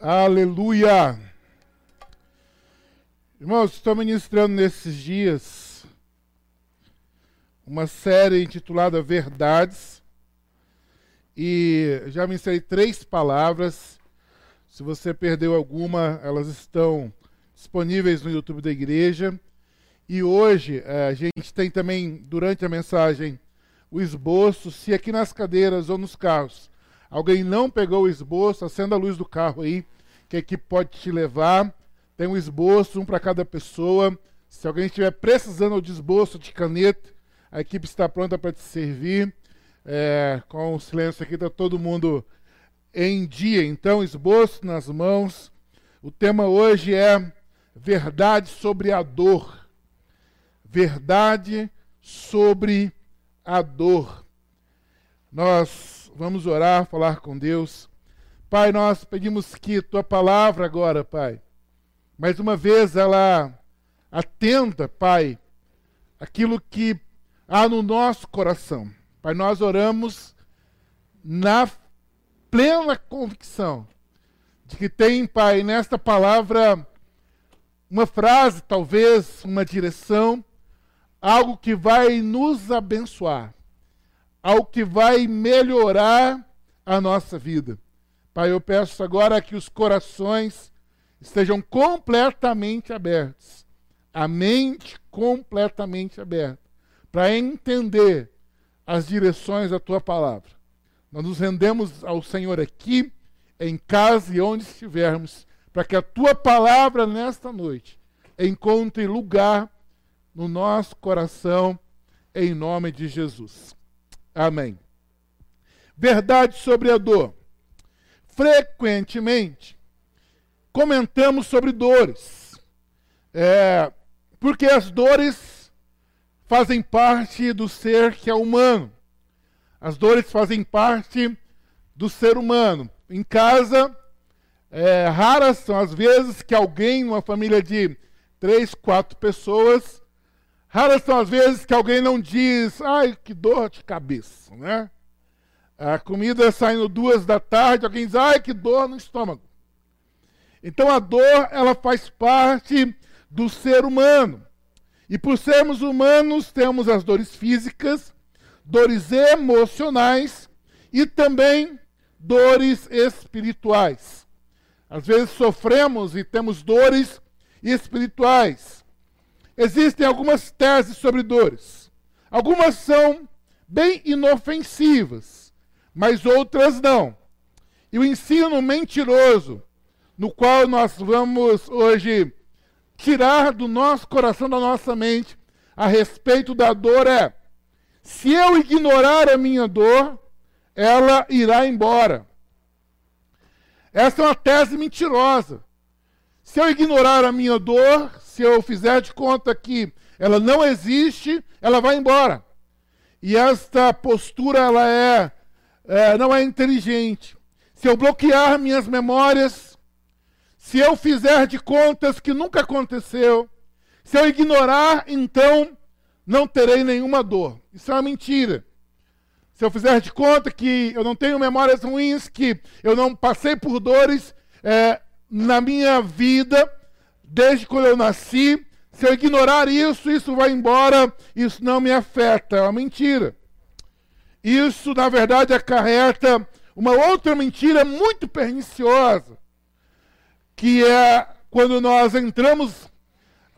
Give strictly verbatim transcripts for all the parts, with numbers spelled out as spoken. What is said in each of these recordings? Aleluia! Irmãos, estou ministrando nesses dias uma série intitulada Verdades, e já ministrei três palavras. Se você perdeu alguma, elas estão disponíveis no YouTube da igreja. E hoje a gente tem também, durante a mensagem, o esboço. Se aqui nas cadeiras ou nos carros alguém não pegou o esboço, acenda a luz do carro aí, que a equipe pode te levar. Tem um esboço, um para cada pessoa. Se alguém estiver precisando de esboço de caneta, a equipe está pronta para te servir. É, com o silêncio aqui, está todo mundo em dia. Então, esboço nas mãos. O tema hoje é verdade sobre a dor. Verdade sobre a dor. Nós vamos orar, falar com Deus. Pai, nós pedimos que Tua palavra agora, Pai, mais uma vez ela atenda, Pai, aquilo que há no nosso coração. Pai, nós oramos na plena convicção de que tem, Pai, nesta palavra uma frase, talvez, uma direção, algo que vai nos abençoar, algo que vai melhorar a nossa vida. Pai, eu peço agora que os corações estejam completamente abertos, a mente completamente aberta, para entender as direções da Tua palavra. Nós nos rendemos ao Senhor aqui, em casa e onde estivermos, para que a Tua palavra nesta noite encontre lugar no nosso coração, em nome de Jesus. Amém. Verdade sobre a dor. Frequentemente comentamos sobre dores, é, porque as dores fazem parte do ser que é humano. As dores fazem parte do ser humano. Em casa, é, raras são as vezes que alguém, uma família de três, quatro pessoas, raras são as vezes que alguém não diz: ai, que dor de cabeça, né? A comida saindo duas da tarde, alguém diz: ai, que dor no estômago. Então a dor, ela faz parte do ser humano. E por sermos humanos, temos as dores físicas, dores emocionais e também dores espirituais. Às vezes sofremos e temos dores espirituais. Existem algumas teses sobre dores. Algumas são bem inofensivas, mas outras não. E o ensino mentiroso, no qual nós vamos hoje tirar do nosso coração, da nossa mente, a respeito da dor é: se eu ignorar a minha dor, ela irá embora. Essa é uma tese mentirosa. Se eu ignorar a minha dor, se eu fizer de conta que ela não existe, ela vai embora. E esta postura, ela é, é, não é inteligente. Se eu bloquear minhas memórias, se eu fizer de contas que nunca aconteceu, se eu ignorar, então não terei nenhuma dor. Isso é uma mentira. Se eu fizer de conta que eu não tenho memórias ruins, que eu não passei por dores, é, na minha vida, desde quando eu nasci, se eu ignorar isso, isso vai embora, isso não me afeta. É uma mentira. Isso, na verdade, acarreta uma outra mentira muito perniciosa, que é quando nós entramos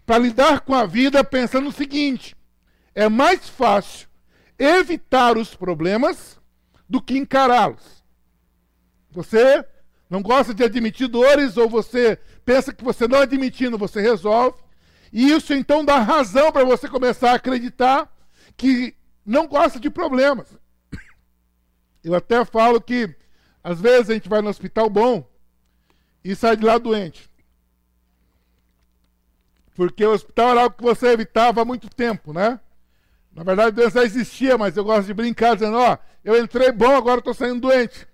para lidar com a vida pensando o seguinte: é mais fácil evitar os problemas do que encará-los. Você não gosta de admitir dores, ou você pensa que você não admitindo, você resolve. E isso então dá razão para você começar a acreditar que não gosta de problemas. Eu até falo que às vezes a gente vai no hospital bom e sai de lá doente, porque o hospital era algo que você evitava há muito tempo, né? Na verdade a doença já existia, mas eu gosto de brincar dizendo: ó, eu entrei bom, agora estou saindo doente.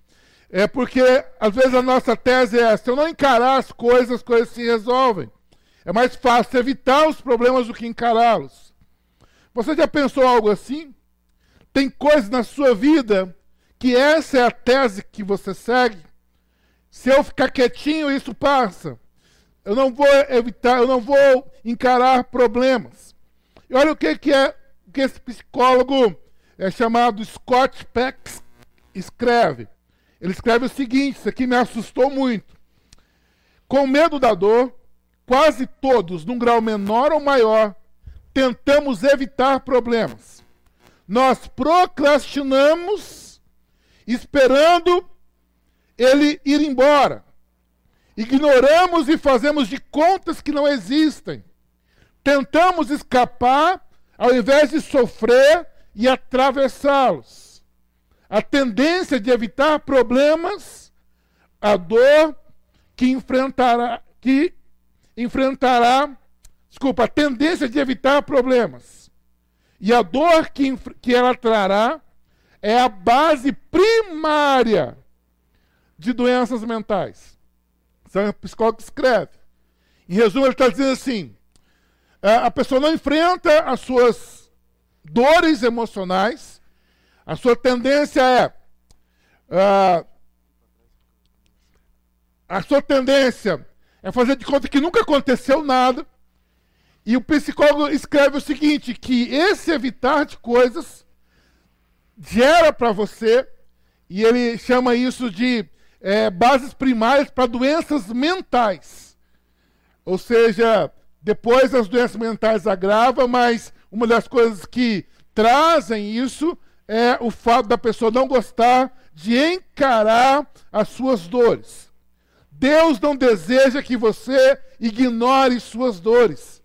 É porque, às vezes, a nossa tese é: se eu não encarar as coisas, as coisas se resolvem. É mais fácil evitar os problemas do que encará-los. Você já pensou algo assim? Tem coisas na sua vida que essa é a tese que você segue? Se eu ficar quietinho, isso passa. Eu não vou evitar, eu não vou encarar problemas. E olha o que, que é que esse psicólogo é chamado Scott Peck escreve. Ele escreve o seguinte, isso aqui me assustou muito. Com medo da dor, quase todos, num grau menor ou maior, tentamos evitar problemas. Nós procrastinamos, esperando ele ir embora. Ignoramos e fazemos de contas que não existem. Tentamos escapar, ao invés de sofrer e atravessá-los. A tendência de evitar problemas, a dor que enfrentará, que enfrentará, desculpa, a tendência de evitar problemas e a dor que, que ela trará é a base primária de doenças mentais. Isso é um psicólogo que escreve. Em resumo, ele está dizendo assim, a pessoa não enfrenta as suas dores emocionais, a sua tendência é... Uh, a sua tendência é fazer de conta que nunca aconteceu nada, e o psicólogo escreve o seguinte, que esse evitar de coisas gera para você, e ele chama isso de é, bases primárias para doenças mentais. Ou seja, depois as doenças mentais agravam, mas uma das coisas que trazem isso é o fato da pessoa não gostar de encarar as suas dores. Deus não deseja que você ignore suas dores.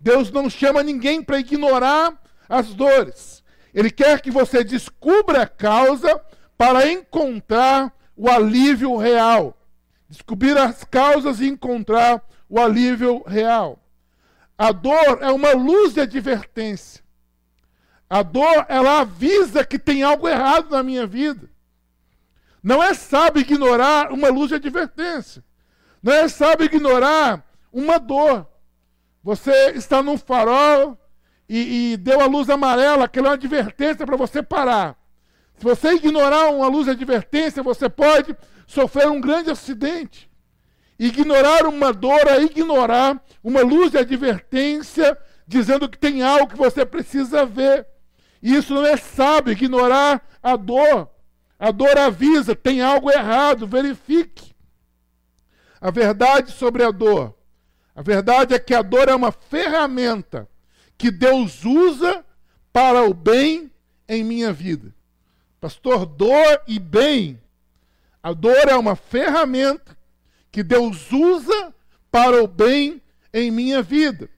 Deus não chama ninguém para ignorar as dores. Ele quer que você descubra a causa para encontrar o alívio real. Descobrir as causas e encontrar o alívio real. A dor é uma luz de advertência. A dor, ela avisa que tem algo errado na minha vida. Não é sábio ignorar uma luz de advertência. Não é sábio ignorar uma dor. Você está num farol e, e deu a luz amarela, aquela é uma advertência para você parar. Se você ignorar uma luz de advertência, você pode sofrer um grande acidente. Ignorar uma dor é ignorar uma luz de advertência, dizendo que tem algo que você precisa ver. E isso não é sábio, ignorar a dor. A dor avisa, tem algo errado, verifique. A verdade sobre a dor. A verdade é que a dor é uma ferramenta que Deus usa para o bem em minha vida. Pastor, dor e bem. A dor é uma ferramenta que Deus usa para o bem em minha vida.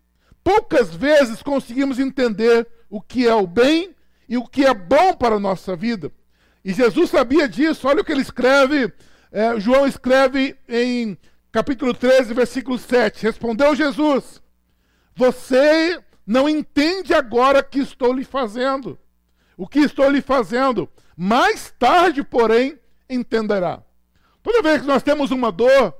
Poucas vezes conseguimos entender o que é o bem e o que é bom para a nossa vida. E Jesus sabia disso, olha o que ele escreve, é, João escreve em capítulo treze, versículo sete, respondeu Jesus, você não entende agora o que estou lhe fazendo, o que estou lhe fazendo, mais tarde, porém, entenderá. Toda vez que nós temos uma dor,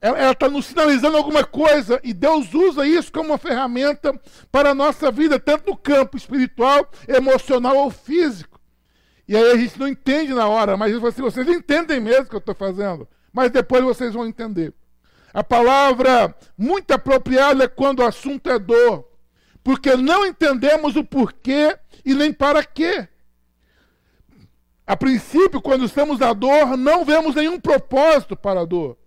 ela está nos sinalizando alguma coisa, e Deus usa isso como uma ferramenta para a nossa vida, tanto no campo espiritual, emocional ou físico. E aí a gente não entende na hora, mas assim, vocês entendem mesmo o que eu estou fazendo, mas depois vocês vão entender. A palavra muito apropriada é quando o assunto é dor, porque não entendemos o porquê e nem para quê. A princípio, quando estamos na dor, não vemos nenhum propósito para a dor.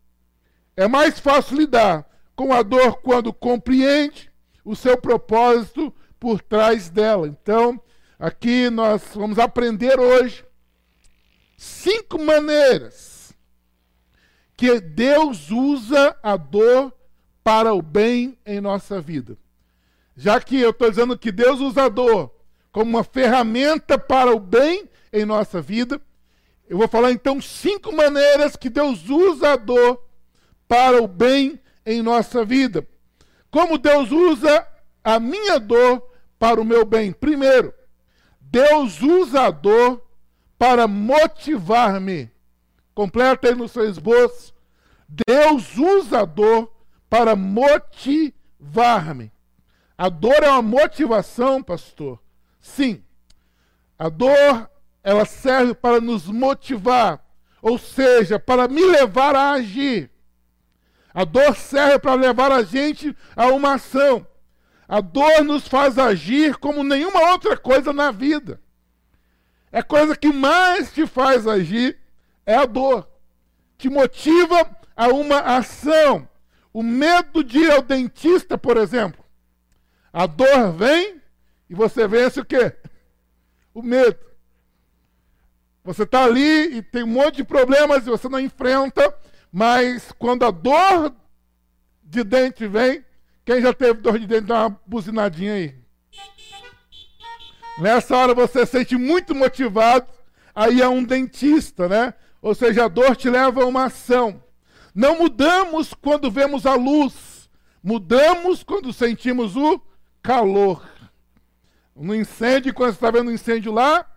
É mais fácil lidar com a dor quando compreende o seu propósito por trás dela. Então, aqui nós vamos aprender hoje cinco maneiras que Deus usa a dor para o bem em nossa vida. Já que eu estou dizendo que Deus usa a dor como uma ferramenta para o bem em nossa vida, eu vou falar então cinco maneiras que Deus usa a dor para o bem em nossa vida. Como Deus usa a minha dor para o meu bem? Primeiro, Deus usa a dor para motivar-me. Completa aí no seu esboço. Deus usa a dor para motivar-me. A dor é uma motivação, pastor? Sim. A dor, ela serve para nos motivar, Ou seja, para me levar a agir. A dor serve para levar a gente a uma ação. A dor nos faz agir como nenhuma outra coisa na vida. A coisa que mais te faz agir é a dor. Te motiva a uma ação. O medo de ir ao dentista, por exemplo. A dor vem e você vence o quê? O medo. Você está ali e tem um monte de problemas e você não enfrenta, mas quando a dor de dente vem, quem já teve dor de dente, dá uma buzinadinha aí. Nessa hora você se sente muito motivado a ir a um dentista, né? Ou seja, a dor te leva a uma ação. Não mudamos quando vemos a luz, mudamos quando sentimos o calor. No incêndio, quando você está vendo um incêndio lá,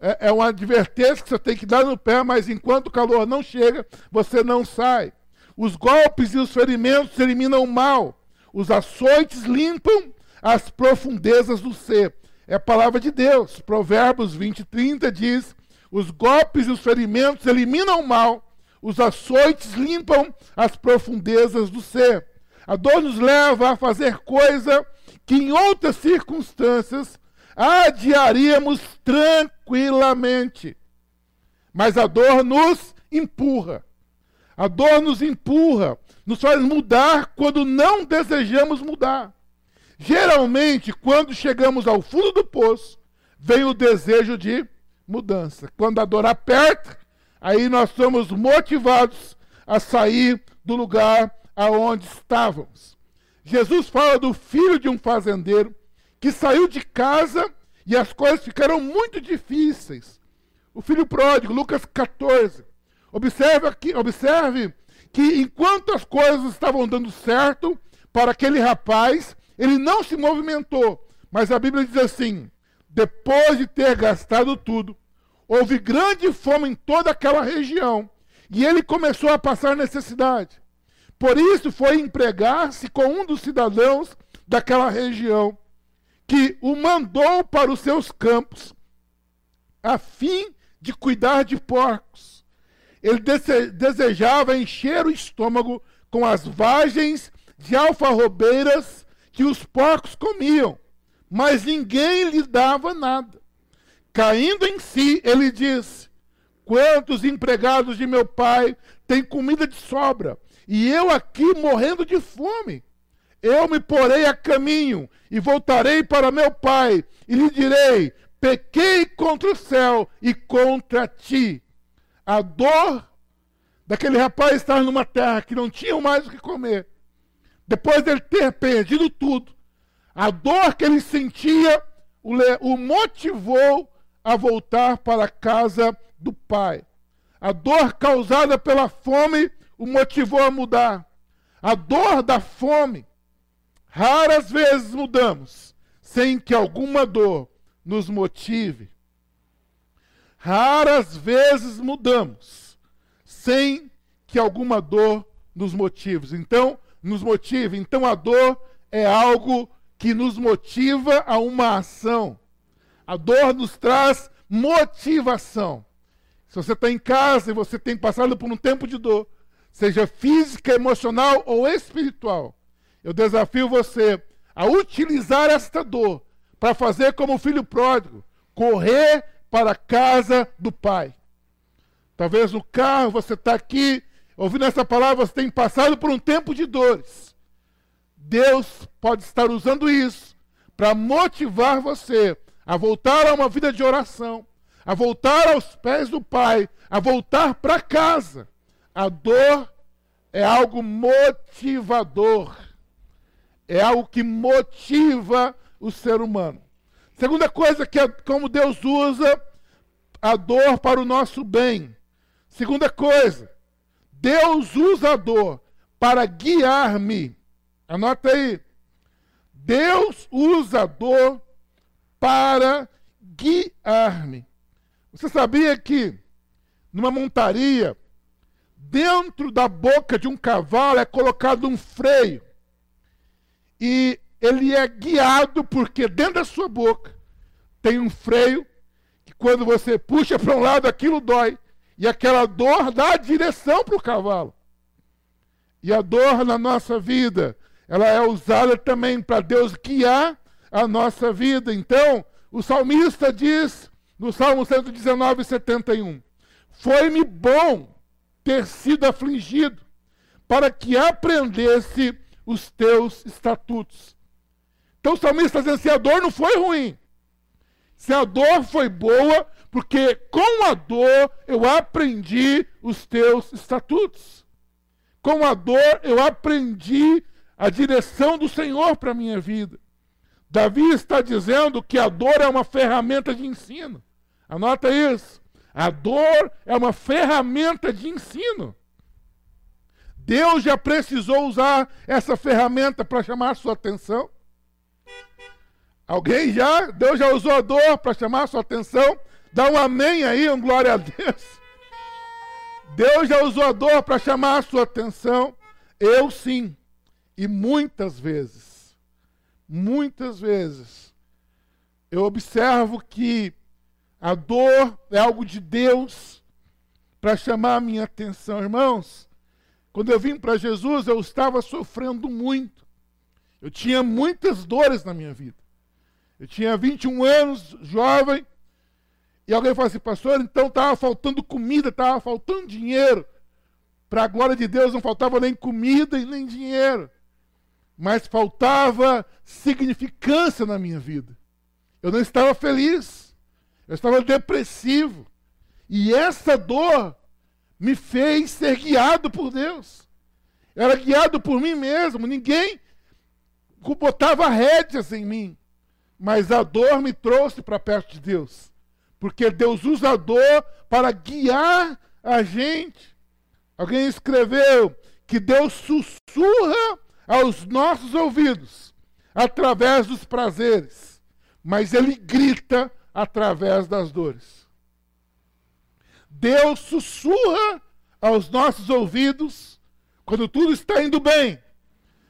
é, é uma advertência que você tem que dar no pé, mas enquanto o calor não chega, você não sai. Os golpes e os ferimentos eliminam o mal. Os açoites limpam as profundezas do ser. É a palavra de Deus. Provérbios vinte, trinta diz: os golpes e os ferimentos eliminam o mal, os açoites limpam as profundezas do ser. A dor nos leva a fazer coisa que em outras circunstâncias adiaríamos tranquilamente. Mas a dor nos empurra. A dor nos empurra, nos faz mudar quando não desejamos mudar. Geralmente, quando chegamos ao fundo do poço, vem o desejo de mudança. Quando a dor aperta, aí nós somos motivados a sair do lugar aonde estávamos. Jesus fala do filho de um fazendeiro que saiu de casa e as coisas ficaram muito difíceis. O filho pródigo, Lucas quatorze. Observe, aqui, observe que enquanto as coisas estavam dando certo para aquele rapaz, ele não se movimentou. Mas a Bíblia diz assim: depois de ter gastado tudo, houve grande fome em toda aquela região, e ele começou a passar necessidade. Por isso foi empregar-se com um dos cidadãos daquela região, que o mandou para os seus campos, a fim de cuidar de porcos. Ele dese- desejava encher o estômago com as vagens de alfarrobeiras que os porcos comiam, mas ninguém lhe dava nada. Caindo em si, ele disse: quantos empregados de meu pai têm comida de sobra, e eu aqui morrendo de fome? Eu me porei a caminho e voltarei para meu pai, e lhe direi: pequei contra o céu e contra ti. A dor daquele rapaz estar numa terra que não tinha mais o que comer, depois dele ter perdido tudo, a dor que ele sentia o, le- o motivou a voltar para a casa do pai. A dor causada pela fome o motivou a mudar. A dor da fome. Raras vezes mudamos sem que alguma dor nos motive. Raras vezes mudamos sem que alguma dor nos motive. Então, nos motive. Então, a dor é algo que nos motiva a uma ação. A dor nos traz motivação. Se você está em casa e você tem passado por um tempo de dor, seja física, emocional ou espiritual, eu desafio você a utilizar esta dor para fazer como o filho pródigo, correr para a casa do pai. Talvez no carro você está aqui, ouvindo essa palavra, você tem passado por um tempo de dores. Deus pode estar usando isso para motivar você a voltar a uma vida de oração, a voltar aos pés do Pai, a voltar para casa. A dor é algo motivador. É algo que motiva o ser humano. Segunda coisa que é como Deus usa a dor para o nosso bem. Segunda coisa, Deus usa a dor para guiar-me. Anota aí. Deus usa a dor para guiar-me. Você sabia que numa montaria, dentro da boca de um cavalo é colocado um freio e ele é guiado porque dentro da sua boca tem um freio que quando você puxa para um lado aquilo dói E aquela dor dá direção para o cavalo. E a dor na nossa vida, ela é usada também para Deus guiar a nossa vida. Então, o salmista diz, no Salmo cento e dezenove, setenta e um, foi-me bom ter sido afligido, para que aprendesse os teus estatutos. Então o salmista está dizendo assim, a dor não foi ruim. Se a dor foi boa, porque com a dor eu aprendi os teus estatutos. Com a dor eu aprendi a direção do Senhor para a minha vida. Davi está dizendo que a dor é uma ferramenta de ensino. Anota isso. A dor é uma ferramenta de ensino. Deus já precisou usar essa ferramenta para chamar sua atenção? Alguém já? Deus já usou a dor para chamar sua atenção? Dá um amém aí, um glória a Deus. Deus já usou a dor para chamar a sua atenção? Eu sim. E muitas vezes, muitas vezes, eu observo que a dor é algo de Deus para chamar a minha atenção. Irmãos, quando eu vim para Jesus, eu estava sofrendo muito. Eu tinha muitas dores na minha vida. Eu tinha vinte e um anos, jovem, e alguém falou assim, pastor, então estava faltando comida, estava faltando dinheiro. Para a glória de Deus não faltava nem comida e nem dinheiro. Mas faltava significância na minha vida. Eu não estava feliz. Eu estava depressivo. E essa dor me fez ser guiado por Deus. Eu era guiado por mim mesmo. Ninguém botava rédeas em mim. Mas a dor me trouxe para perto de Deus. Porque Deus usa a dor para guiar a gente. Alguém escreveu que Deus sussurra aos nossos ouvidos através dos prazeres. Mas Ele grita através das dores. Deus sussurra aos nossos ouvidos quando tudo está indo bem,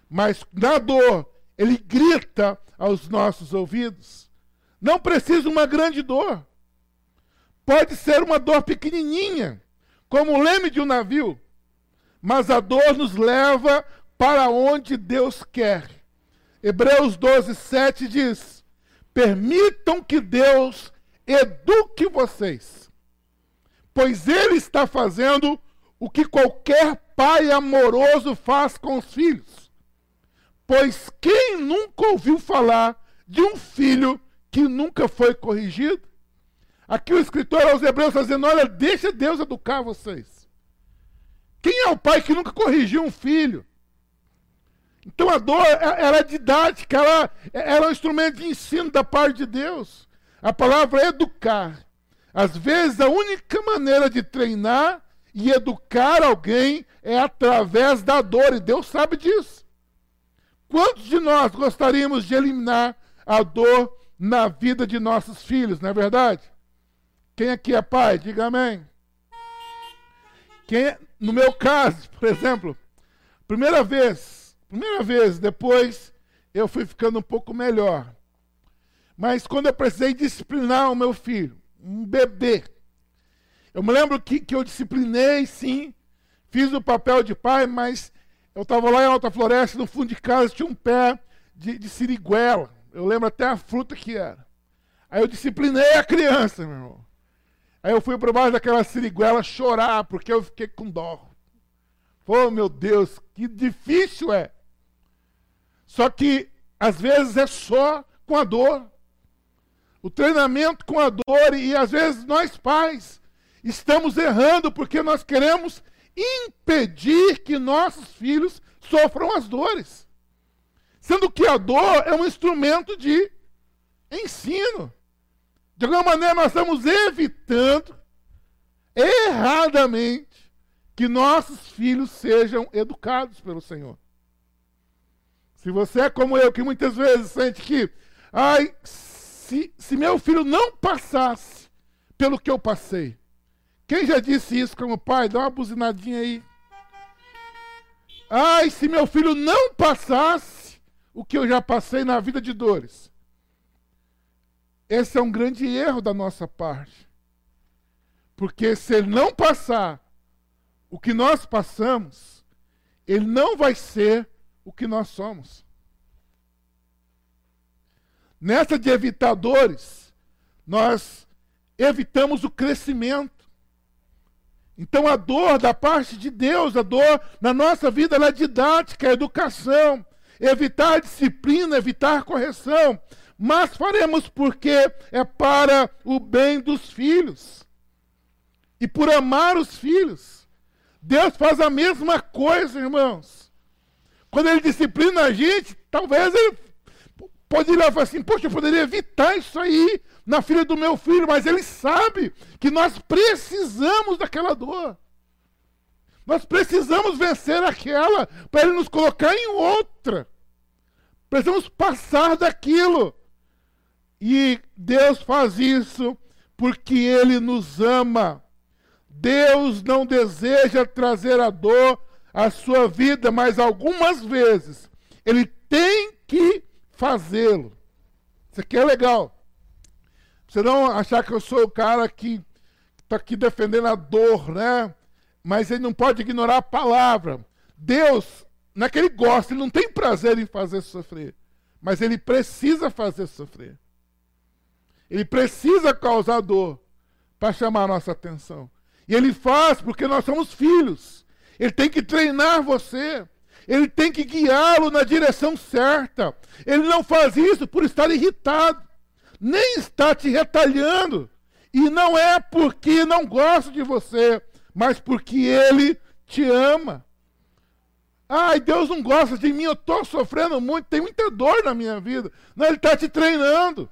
mas na dor Ele grita aos nossos ouvidos. Não precisa uma grande dor. Pode ser uma dor pequenininha, como o leme de um navio, mas a dor nos leva para onde Deus quer. Hebreus doze, sete diz, permitam que Deus eduque vocês, pois Ele está fazendo o que qualquer pai amoroso faz com os filhos. Pois quem nunca ouviu falar de um filho que nunca foi corrigido? Aqui o escritor aos Hebreus está dizendo, olha, deixa Deus educar vocês. Quem é o pai que nunca corrigiu um filho? Então a dor, ela é didática, ela, ela é um instrumento de ensino da parte de Deus. A palavra é educar. Às vezes a única maneira de treinar e educar alguém é através da dor, e Deus sabe disso. Quantos de nós gostaríamos de eliminar a dor na vida de nossos filhos, não é verdade? Quem aqui é pai? Diga amém. Quem é, no meu caso, por exemplo, primeira vez, Primeira vez, depois eu fui ficando um pouco melhor. Mas quando eu precisei disciplinar o meu filho, um bebê, eu me lembro que, que eu disciplinei, sim, fiz o papel de pai, mas eu estava lá em Alta Floresta, no fundo de casa tinha um pé de, de siriguela. Eu lembro até a fruta que era. Aí eu disciplinei a criança, meu irmão. Aí eu fui para baixo daquela siriguela chorar, porque eu fiquei com dó. Oh, meu Deus, que difícil é. Só que, às vezes, é só com a dor. O treinamento com a dor, e às vezes nós pais estamos errando porque nós queremos impedir que nossos filhos sofram as dores. Sendo que a dor é um instrumento de ensino. De alguma maneira, nós estamos evitando erradamente que nossos filhos sejam educados pelo Senhor. Se você é como eu, que muitas vezes sente que, ai, se, se meu filho não passasse pelo que eu passei. Quem já disse isso como pai? Dá uma buzinadinha aí. Ai, se meu filho não passasse o que eu já passei na vida de dores. Esse é um grande erro da nossa parte. Porque se ele não passar o que nós passamos, ele não vai ser o que nós somos. Nessa de evitadores, nós evitamos o crescimento. Então a dor da parte de Deus, a dor na nossa vida, ela é didática, é educação. Evitar disciplina, evitar correção. Mas faremos porque é para o bem dos filhos. E por amar os filhos. Deus faz a mesma coisa, irmãos. Quando Ele disciplina a gente, talvez Ele pode ir lá e falar assim, poxa, eu poderia evitar isso aí na filha do meu filho, mas Ele sabe que nós precisamos daquela dor. Nós precisamos vencer aquela para Ele nos colocar em outra. Precisamos passar daquilo. E Deus faz isso porque Ele nos ama. Deus não deseja trazer a dor à sua vida, mas algumas vezes Ele tem que fazê-lo. Isso aqui é legal. Você não achar que eu sou o cara que está aqui defendendo a dor, né? Mas ele não pode ignorar a palavra. Deus, não é que ele gosta, ele não tem prazer em fazer sofrer, mas ele precisa fazer sofrer. Ele precisa causar dor para chamar a nossa atenção. E ele faz porque nós somos filhos. Ele tem que treinar você. Ele tem que guiá-lo na direção certa. Ele não faz isso por estar irritado, nem está te retalhando. E não é porque não gosta de você, mas porque ele te ama. Ai, Deus não gosta de mim, eu estou sofrendo muito, tem muita dor na minha vida. Não, ele está te treinando.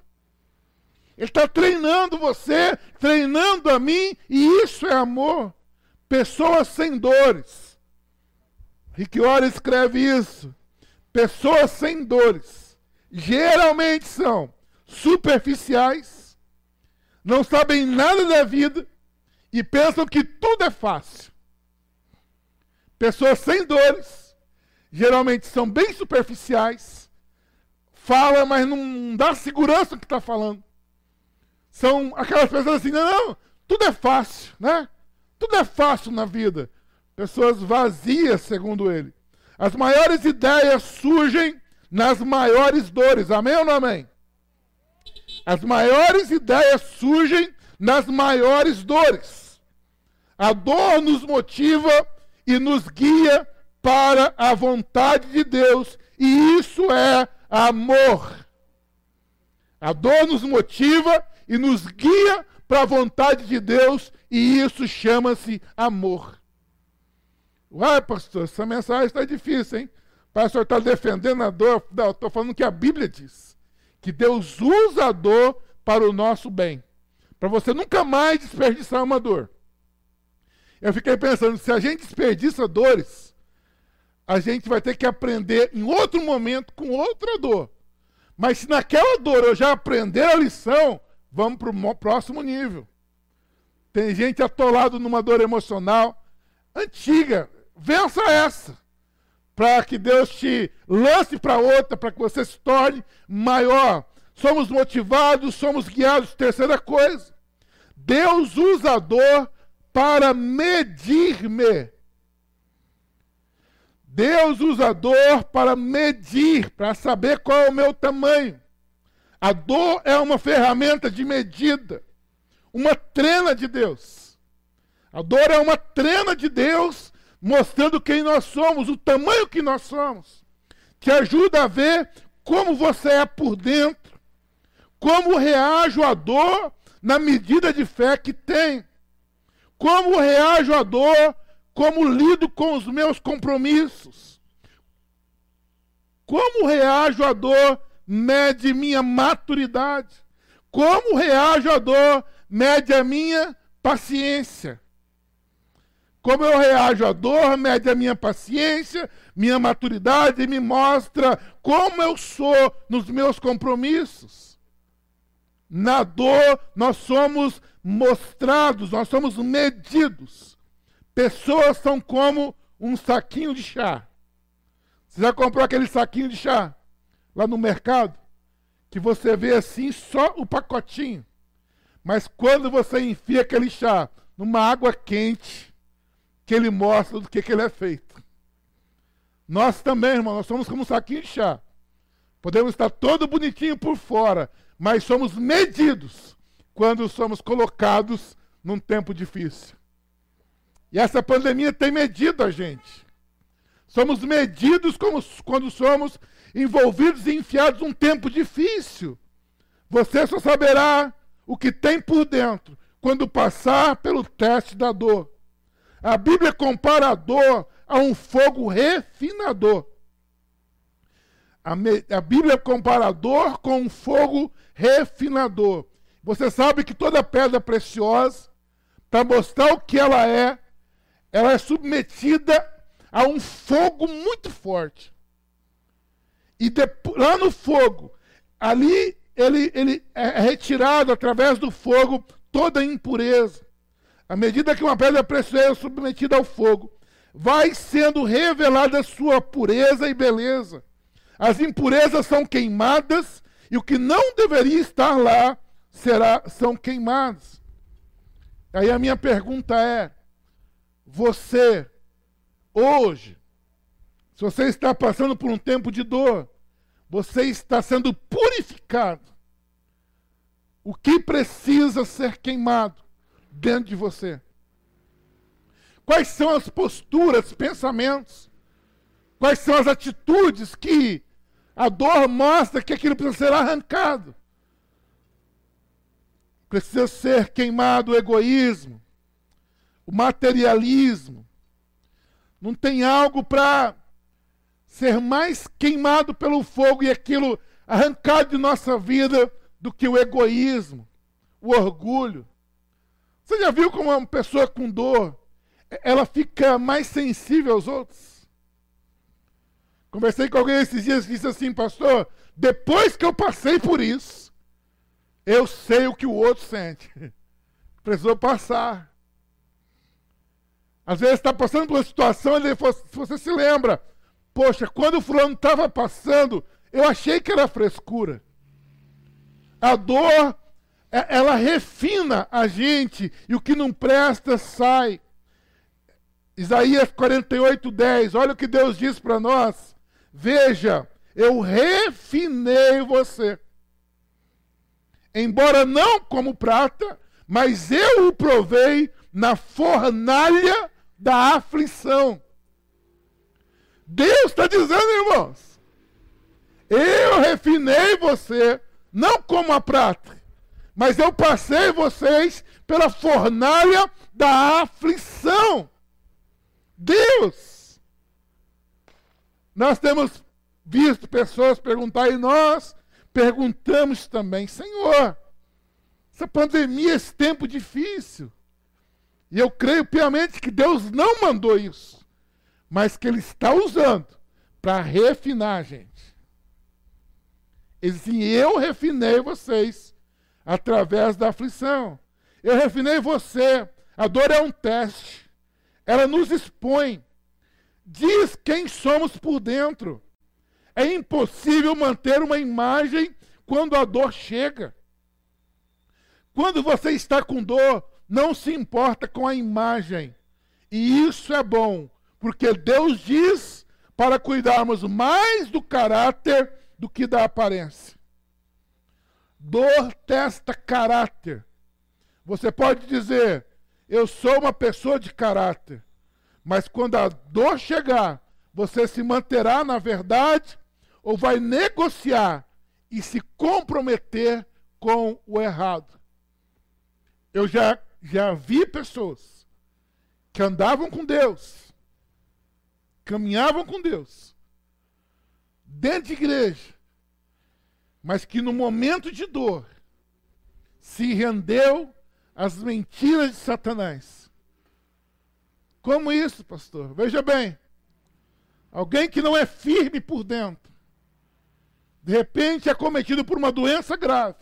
Ele está treinando você, treinando a mim, e isso é amor. Pessoas sem dores. Riccioli escreve isso. Pessoas sem dores geralmente são superficiais, não sabem nada da vida e pensam que tudo é fácil. Pessoas sem dores geralmente são bem superficiais, falam, mas não dá segurança no que está falando. São aquelas pessoas assim, não, não, tudo é fácil, né? Tudo é fácil na vida. Pessoas vazias, segundo ele. As maiores ideias surgem nas maiores dores. Amém ou não amém? As maiores ideias surgem nas maiores dores. A dor nos motiva e nos guia para a vontade de Deus. E isso é amor. A dor nos motiva e nos guia para a vontade de Deus, e isso chama-se amor. Uai, pastor, essa mensagem está difícil, hein? O pastor está defendendo a dor. Não, estou falando que a Bíblia diz que Deus usa a dor para o nosso bem. Para você nunca mais desperdiçar uma dor. Eu fiquei pensando, se a gente desperdiça dores, a gente vai ter que aprender em outro momento com outra dor. Mas se naquela dor eu já aprender a lição, vamos para o próximo nível. Tem gente atolado numa dor emocional antiga. Vença essa. Para que Deus te lance para outra, para que você se torne maior. Somos motivados, somos guiados. Terceira coisa, Deus usa a dor para medir-me. Deus usa a dor para medir, para saber qual é o meu tamanho. A dor é uma ferramenta de medida, uma trena de Deus. A dor é uma trena de Deus mostrando quem nós somos, o tamanho que nós somos. Te ajuda a ver como você é por dentro. Como reajo à dor na medida de fé que tem? Como reajo à dor? Como lido com os meus compromissos? Como reajo à dor? Mede minha maturidade. Como reajo à dor? Mede a minha paciência. Como eu reajo à dor, mede a minha paciência, minha maturidade, e me mostra como eu sou nos meus compromissos. Na dor, nós somos mostrados, nós somos medidos. Pessoas são como um saquinho de chá. Você já comprou aquele saquinho de chá lá no mercado? Que você vê assim só o pacotinho. Mas quando você enfia aquele chá numa água quente, que ele mostra do que, que ele é feito. Nós também, irmão, nós somos como um saquinho de chá. Podemos estar todo bonitinho por fora, mas somos medidos quando somos colocados num tempo difícil. E essa pandemia tem medido a gente. Somos medidos como, quando somos envolvidos e enfiados num tempo difícil. Você só saberá o que tem por dentro quando passar pelo teste da dor. A Bíblia compara a dor a um fogo refinador. A, me, a Bíblia compara a dor com um fogo refinador. Você sabe que toda pedra preciosa, para mostrar o que ela é, ela é submetida a um fogo muito forte. E depois, lá no fogo, ali ele, ele é retirado através do fogo toda a impureza. À medida que uma pedra preciosa é submetida ao fogo, vai sendo revelada sua pureza e beleza. As impurezas são queimadas e o que não deveria estar lá será, são queimadas. Aí a minha pergunta é, você, hoje, se você está passando por um tempo de dor, você está sendo purificado. O que precisa ser queimado dentro de você? Quais são as posturas, pensamentos? Quais são as atitudes que a dor mostra que aquilo precisa ser arrancado? Precisa ser queimado o egoísmo, o materialismo. Não tem algo para ser mais queimado pelo fogo e aquilo arrancado de nossa vida do que o egoísmo, o orgulho. Você já viu como uma pessoa com dor, ela fica mais sensível aos outros? Conversei com alguém esses dias que disse assim, pastor, depois que eu passei por isso, eu sei o que o outro sente. Precisou passar. Às vezes está passando por uma situação e você se lembra, poxa, quando o fulano estava passando, eu achei que era frescura. A dor, ela refina a gente e o que não presta sai. Isaías quarenta e oito, dez, olha o que Deus diz para nós. Veja, eu refinei você. Embora não como prata, mas eu o provei na fornalha da aflição. Deus está dizendo, irmãos, eu refinei você, não como a prata, mas eu passei vocês pela fornalha da aflição. Deus! Nós temos visto pessoas perguntar e nós perguntamos também, Senhor, essa pandemia, esse tempo difícil, e eu creio piamente que Deus não mandou isso, mas que Ele está usando para refinar a gente. Ele diz assim, eu refinei vocês através da aflição. Eu refinei você. A dor é um teste. Ela nos expõe. Diz quem somos por dentro. É impossível manter uma imagem quando a dor chega. Quando você está com dor, não se importa com a imagem. E isso é bom, porque Deus diz para cuidarmos mais do caráter do que da aparência. Dor testa caráter. Você pode dizer, eu sou uma pessoa de caráter, mas quando a dor chegar, você se manterá na verdade ou vai negociar e se comprometer com o errado. Eu já, já vi pessoas que andavam com Deus, caminhavam com Deus, dentro de igreja, mas que no momento de dor se rendeu às mentiras de Satanás. Como isso, pastor? Veja bem, alguém que não é firme por dentro, de repente é cometido por uma doença grave,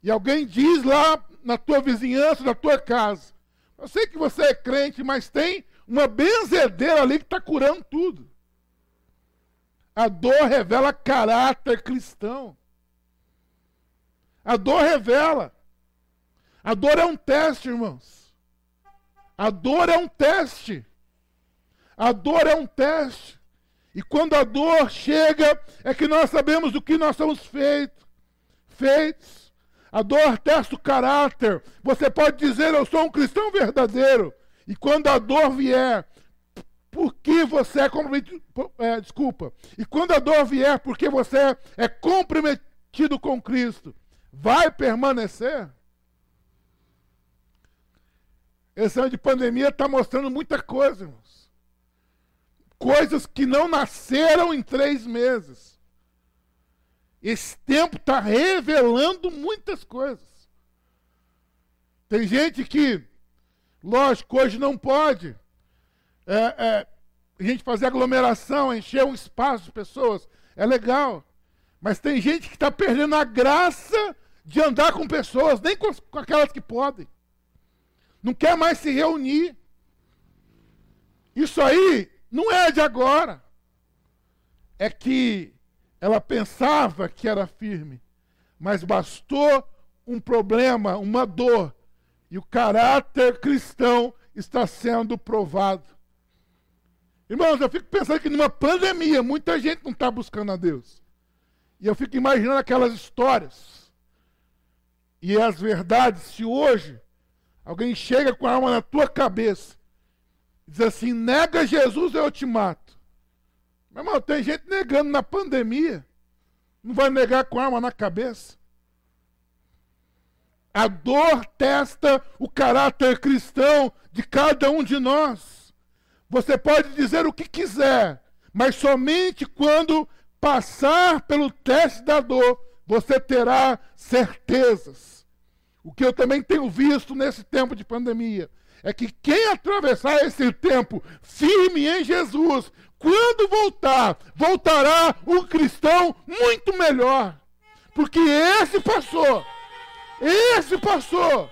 e alguém diz lá na tua vizinhança, na tua casa, eu sei que você é crente, mas tem uma benzedeira ali que está curando tudo. A dor revela caráter cristão. A dor revela. A dor é um teste, irmãos. A dor é um teste. A dor é um teste. E quando a dor chega, é que nós sabemos do que nós somos feitos. Feitos. A dor testa o caráter. Você pode dizer, eu sou um cristão verdadeiro. E quando a dor vier, porque você é comprometido... É, desculpa. E quando a dor vier, porque você é comprometido com Cristo, vai permanecer? Esse ano de pandemia está mostrando muita coisa, irmãos. Coisas que não nasceram em três meses. Esse tempo está revelando muitas coisas. Tem gente que, lógico, hoje não pode é, é, a gente fazer aglomeração, encher um espaço de pessoas. É legal. Mas tem gente que está perdendo a graça de andar com pessoas, nem com, com aquelas que podem. Não quer mais se reunir. Isso aí não é de agora. É que ela pensava que era firme, mas bastou um problema, uma dor, e o caráter cristão está sendo provado. Irmãos, eu fico pensando que numa pandemia muita gente não está buscando a Deus. E eu fico imaginando aquelas histórias. E as verdades, se hoje alguém chega com a arma na tua cabeça e diz assim, nega Jesus, eu te mato. Meu irmão, tem gente negando na pandemia. Não vai negar com a arma na cabeça. A dor testa o caráter cristão de cada um de nós. Você pode dizer o que quiser, mas somente quando passar pelo teste da dor, você terá certezas. O que eu também tenho visto nesse tempo de pandemia é que quem atravessar esse tempo firme em Jesus, quando voltar, voltará um cristão muito melhor. Porque esse passou, esse passou,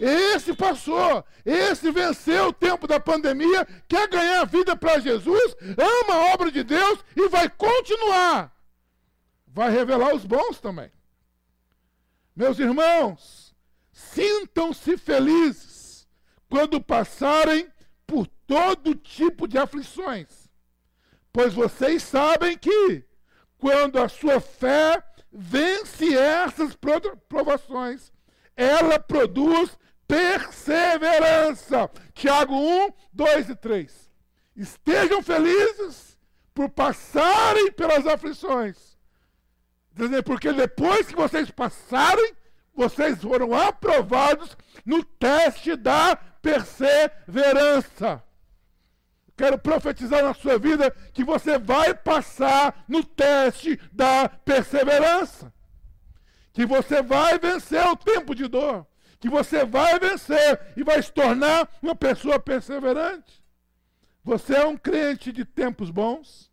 esse passou, esse venceu o tempo da pandemia, quer ganhar a vida para Jesus, ama a obra de Deus e vai continuar. Vai revelar os bons também. Meus irmãos, sintam-se felizes quando passarem por todo tipo de aflições, pois vocês sabem que, quando a sua fé vence essas provações, ela produz perseverança. Tiago um, dois e três. Estejam felizes por passarem pelas aflições. Porque depois que vocês passarem, vocês foram aprovados no teste da perseverança. Quero profetizar na sua vida que você vai passar no teste da perseverança. Que você vai vencer o tempo de dor. Que você vai vencer e vai se tornar uma pessoa perseverante. Você é um crente de tempos bons?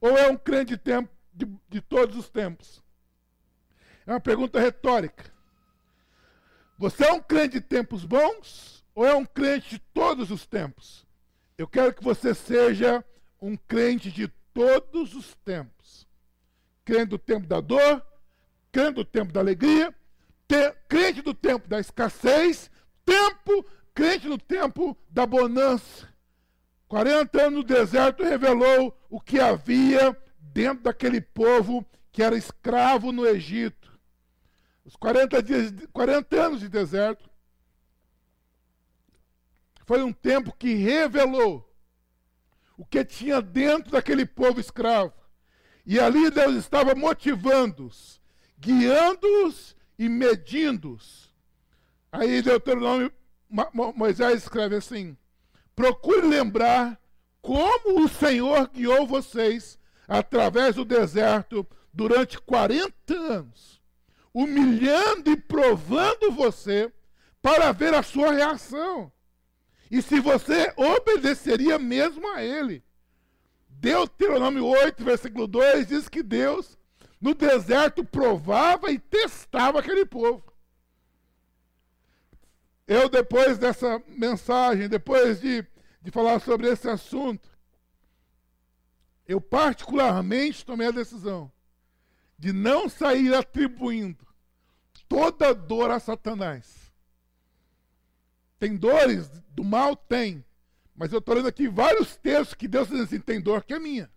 Ou é um crente de tempos De, de todos os tempos? É uma pergunta retórica. Você é um crente de tempos bons ou é um crente de todos os tempos? Eu quero que você seja um crente de todos os tempos. Crente do tempo da dor, crente do tempo da alegria, te, crente do tempo da escassez, tempo, crente do tempo da bonança. quarenta anos no deserto revelou o que havia dentro daquele povo que era escravo no Egito. Os quarenta, dias, quarenta anos de deserto foi um tempo que revelou o que tinha dentro daquele povo escravo. E ali Deus estava motivando-os, guiando-os e medindo-os. Aí Deuteronômio, Moisés escreve assim, procure lembrar como o Senhor guiou vocês através do deserto durante quarenta anos, humilhando e provando você para ver a sua reação. E se você obedeceria mesmo a ele. Deuteronômio oito, versículo dois, diz que Deus, no deserto, provava e testava aquele povo. Eu, depois dessa mensagem, depois de, de falar sobre esse assunto, eu particularmente tomei a decisão de não sair atribuindo toda dor a Satanás. Tem dores do mal? Tem. Mas eu estou lendo aqui vários textos que Deus está dizendo assim, tem dor que é minha.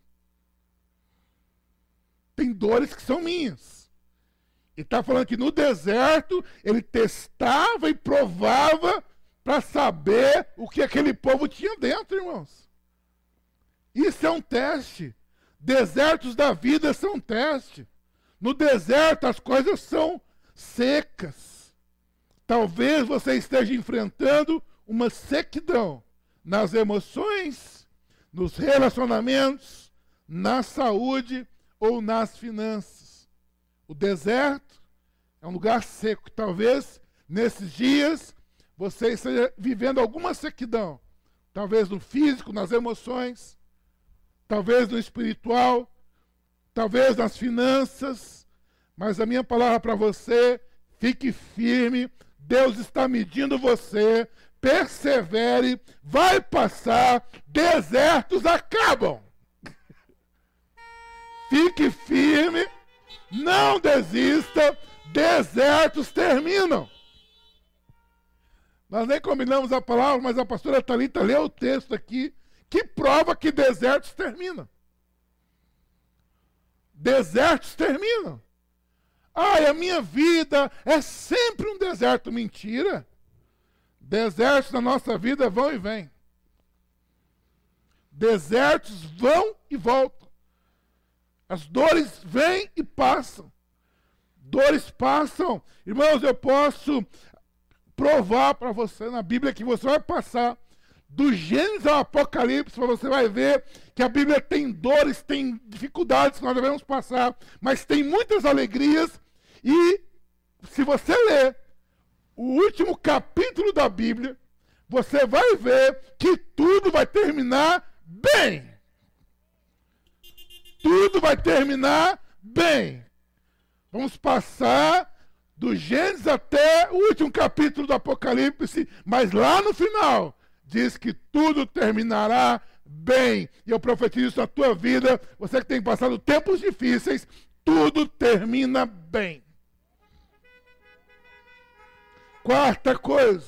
Tem dores que são minhas. E está falando que no deserto ele testava e provava para saber o que aquele povo tinha dentro, irmãos. Isso é um teste. Desertos da vida são um teste. No deserto as coisas são secas. Talvez você esteja enfrentando uma sequidão nas emoções, nos relacionamentos, na saúde ou nas finanças. O deserto é um lugar seco. Talvez nesses dias você esteja vivendo alguma sequidão. Talvez no físico, nas emoções, talvez no espiritual, talvez nas finanças. Mas a minha palavra para você, fique firme. Deus está medindo você. Persevere, vai passar, desertos acabam. Fique firme, não desista, desertos terminam. Nós nem combinamos a palavra, mas a pastora Thalita leu o texto aqui, que prova que desertos terminam. Desertos terminam. Ai, a minha vida é sempre um deserto. Mentira. Desertos na nossa vida vão e vêm. Desertos vão e voltam. As dores vêm e passam. Dores passam. Irmãos, eu posso provar para você na Bíblia que você vai passar do Gênesis ao Apocalipse, você vai ver que a Bíblia tem dores, tem dificuldades que nós devemos passar, mas tem muitas alegrias. E se você ler o último capítulo da Bíblia, você vai ver que tudo vai terminar bem. Tudo vai terminar bem. Vamos passar do Gênesis até o último capítulo do Apocalipse, mas lá no final diz que tudo terminará bem. E eu profetizo isso na tua vida. Você que tem passado tempos difíceis, tudo termina bem. Quarta coisa.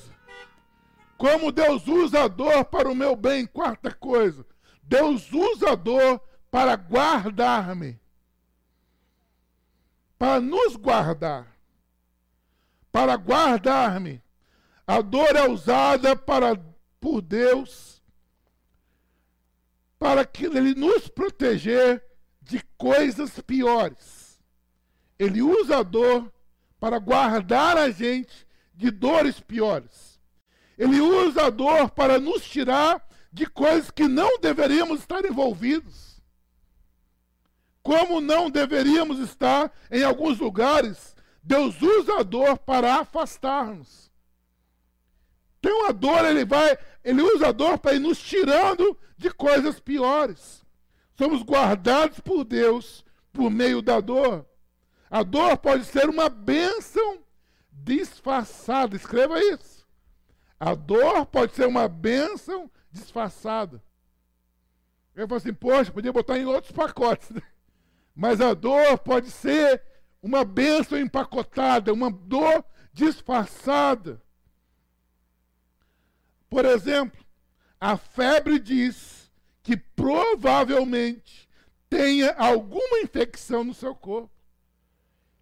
Como Deus usa a dor para o meu bem. Quarta coisa. Deus usa a dor para guardar-me. Para nos guardar. Para guardar-me. A dor é usada para por Deus, para que Ele nos proteger de coisas piores. Ele usa a dor para guardar a gente de dores piores. Ele usa a dor para nos tirar de coisas que não deveríamos estar envolvidos. Como não deveríamos estar em alguns lugares, Deus usa a dor para afastar-nos. Então a dor, ele vai, ele usa a dor para ir nos tirando de coisas piores. Somos guardados por Deus por meio da dor. A dor pode ser uma bênção disfarçada. Escreva isso. A dor pode ser uma bênção disfarçada. Eu falo assim, poxa, podia botar em outros pacotes. Né? Mas a dor pode ser uma bênção empacotada, uma dor disfarçada. Por exemplo, a febre diz que provavelmente tenha alguma infecção no seu corpo.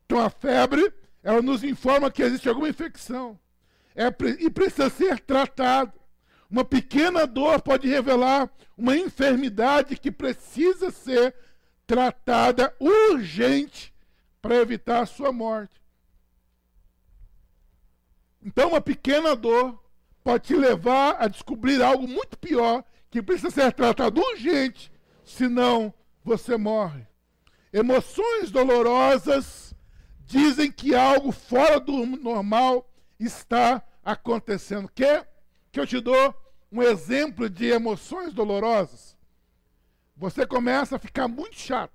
Então a febre, ela nos informa que existe alguma infecção. É, e precisa ser tratada. Uma pequena dor pode revelar uma enfermidade que precisa ser tratada urgente para evitar a sua morte. Então uma pequena dor pode te levar a descobrir algo muito pior, que precisa ser tratado urgente, senão você morre. Emoções dolorosas dizem que algo fora do normal está acontecendo. Quer que eu te dou um exemplo de emoções dolorosas? Você começa a ficar muito chato.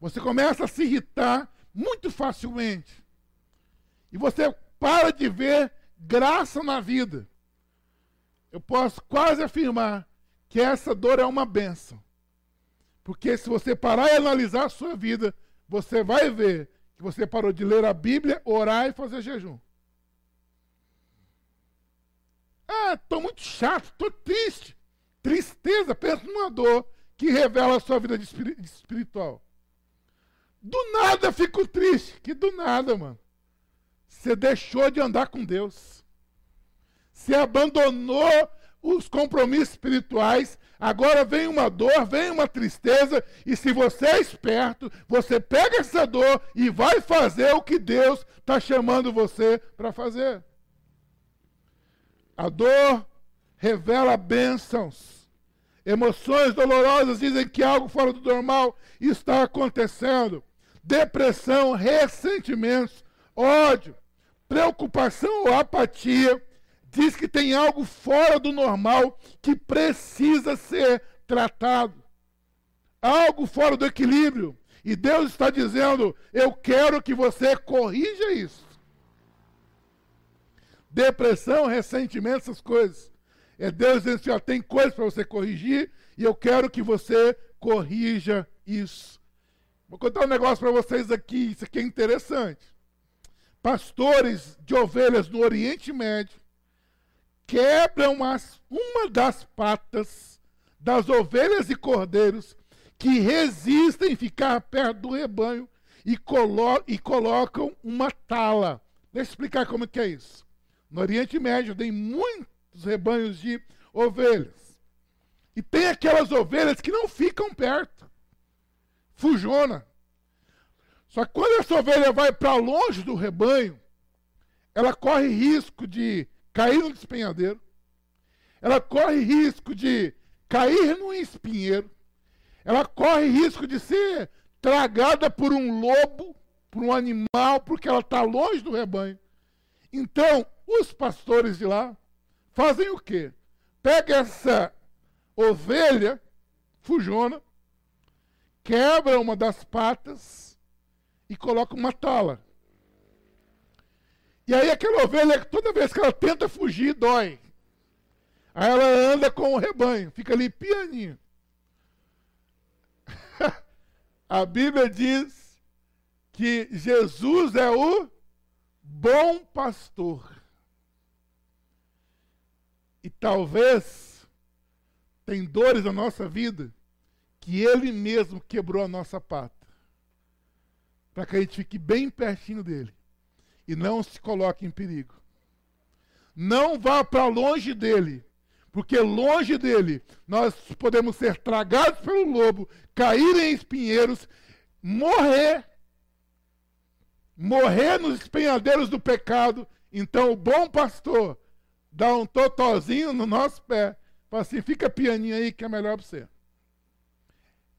Você começa a se irritar muito facilmente. E você para de ver graça na vida. Eu posso quase afirmar que essa dor é uma bênção. Porque se você parar e analisar a sua vida, você vai ver que você parou de ler a Bíblia, orar e fazer jejum. Ah, estou muito chato, estou triste. Tristeza, pensa numa dor que revela a sua vida de espir- de espiritual. Do nada fico triste. Que do nada, mano. Você deixou de andar com Deus. Você abandonou os compromissos espirituais. Agora vem uma dor, vem uma tristeza. E se você é esperto, você pega essa dor e vai fazer o que Deus está chamando você para fazer. A dor revela bênçãos. Emoções dolorosas dizem que algo fora do normal está acontecendo. Depressão, ressentimentos, ódio, preocupação ou apatia diz que tem algo fora do normal que precisa ser tratado. Algo fora do equilíbrio. E Deus está dizendo, eu quero que você corrija isso. Depressão, ressentimento, essas coisas. É Deus dizendo assim, ó, tem coisas para você corrigir e eu quero que você corrija isso. Vou contar um negócio para vocês aqui, isso aqui é interessante. Pastores de ovelhas no Oriente Médio quebram umas, uma das patas das ovelhas e cordeiros que resistem ficar perto do rebanho e, colo- e colocam uma tala. Deixa eu explicar como que é isso. No Oriente Médio tem muitos rebanhos de ovelhas. E tem aquelas ovelhas que não ficam perto. Fujona. Só que quando essa ovelha vai para longe do rebanho, ela corre risco de cair no despenhadeiro. Ela corre risco de cair num espinheiro. Ela corre risco de ser tragada por um lobo, por um animal, porque ela está longe do rebanho. Então, os pastores de lá fazem o quê? Pega essa ovelha fujona, quebra uma das patas e coloca uma tala. E aí aquela ovelha, toda vez que ela tenta fugir, dói. Aí ela anda com o rebanho, fica ali pianinho. A Bíblia diz que Jesus é o bom pastor. E talvez tem dores na nossa vida que ele mesmo quebrou a nossa pata. Para que a gente fique bem pertinho dele. E não se coloque em perigo. Não vá para longe dele. Porque longe dele nós podemos ser tragados pelo lobo, cair em espinheiros, morrer. Morrer nos despenhadeiros do pecado. Então o bom pastor dá um totozinho no nosso pé. Fala assim, fica pianinho aí que é melhor para você.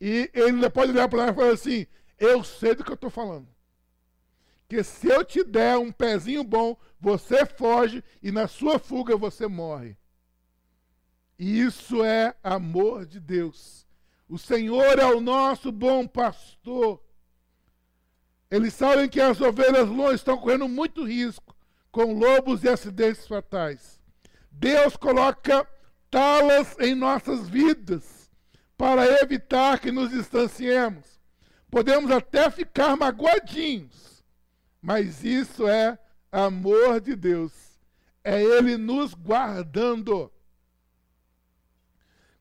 E ele ainda pode olhar para lá e falar assim, eu sei do que eu estou falando. Que se eu te der um pezinho bom, você foge e na sua fuga você morre. E isso é amor de Deus. O Senhor é o nosso bom pastor. Eles sabem que as ovelhas longe estão correndo muito risco com lobos e acidentes fatais. Deus coloca talas em nossas vidas para evitar que nos distanciemos. Podemos até ficar magoadinhos, mas isso é amor de Deus. É Ele nos guardando.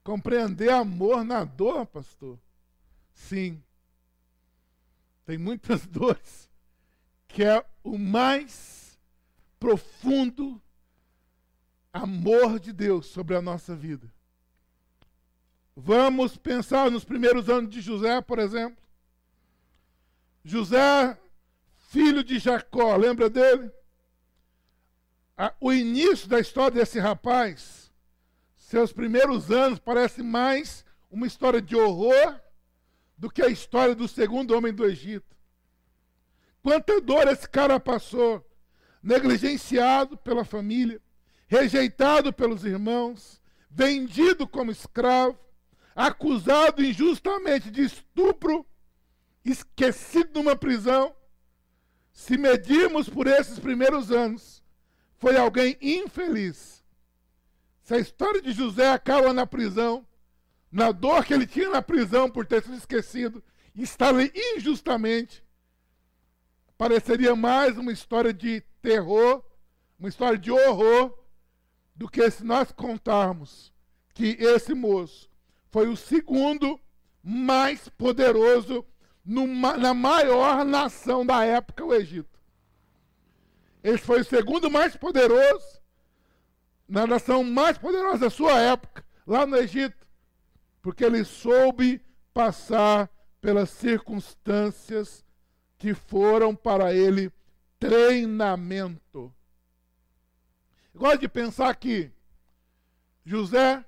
Compreender amor na dor, pastor? Sim. Tem muitas dores, que é o mais profundo amor de Deus sobre a nossa vida. Vamos pensar nos primeiros anos de José, por exemplo. José, filho de Jacó, lembra dele? O início da história desse rapaz, seus primeiros anos, parece mais uma história de horror do que a história do segundo homem do Egito. Quanta dor esse cara passou, negligenciado pela família, rejeitado pelos irmãos, vendido como escravo, acusado injustamente de estupro, esquecido numa prisão. Se medirmos por esses primeiros anos, foi alguém infeliz. Se a história de José acaba na prisão, na dor que ele tinha na prisão por ter sido esquecido, estar ali injustamente, pareceria mais uma história de terror, uma história de horror, do que se nós contarmos que esse moço foi o segundo mais poderoso numa, na maior nação da época, o Egito. Ele foi o segundo mais poderoso na nação mais poderosa da sua época, lá no Egito, porque ele soube passar pelas circunstâncias que foram para ele treinamento. Eu gosto de pensar que José,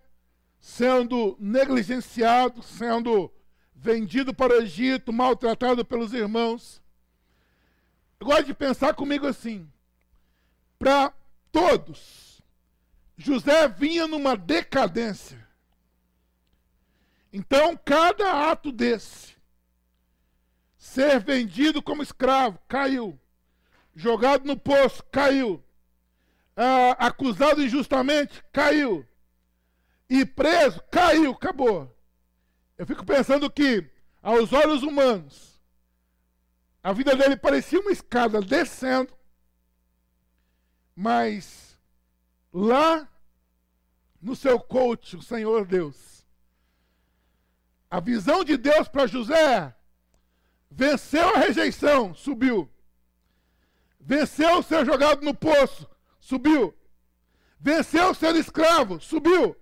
sendo negligenciado, sendo vendido para o Egito, maltratado pelos irmãos, eu gosto de pensar comigo assim, para todos, José vinha numa decadência. Então, cada ato desse, ser vendido como escravo, caiu. Jogado no poço, caiu. Ah, acusado injustamente, caiu. E preso, caiu, acabou. Eu fico pensando que, aos olhos humanos, a vida dele parecia uma escada descendo, mas lá no seu coach, o Senhor Deus, a visão de Deus para José venceu a rejeição, subiu. Venceu ser jogado no poço, subiu. Venceu ser escravo, subiu.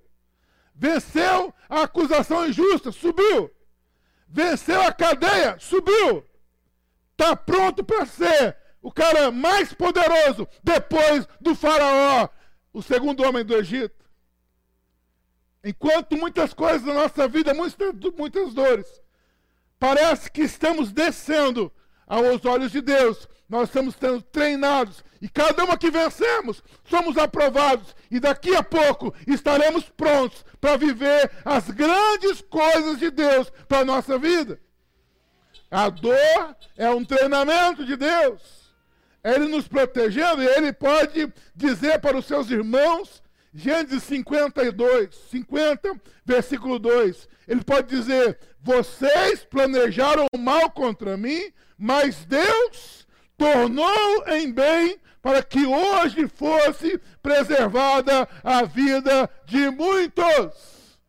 Venceu a acusação injusta, subiu. Venceu a cadeia, subiu. Está pronto para ser o cara mais poderoso depois do faraó, o segundo homem do Egito. Enquanto muitas coisas na nossa vida, muitas, muitas dores, parece que estamos descendo aos olhos de Deus. Nós estamos sendo treinados. E cada uma que vencemos, somos aprovados. E daqui a pouco estaremos prontos para viver as grandes coisas de Deus para a nossa vida. A dor é um treinamento de Deus. Ele nos protegendo, e ele pode dizer para os seus irmãos, Gênesis cinquenta e dois, cinquenta, versículo dois, ele pode dizer, vocês planejaram o mal contra mim, mas Deus tornou em bem para que hoje fosse preservada a vida de muitos.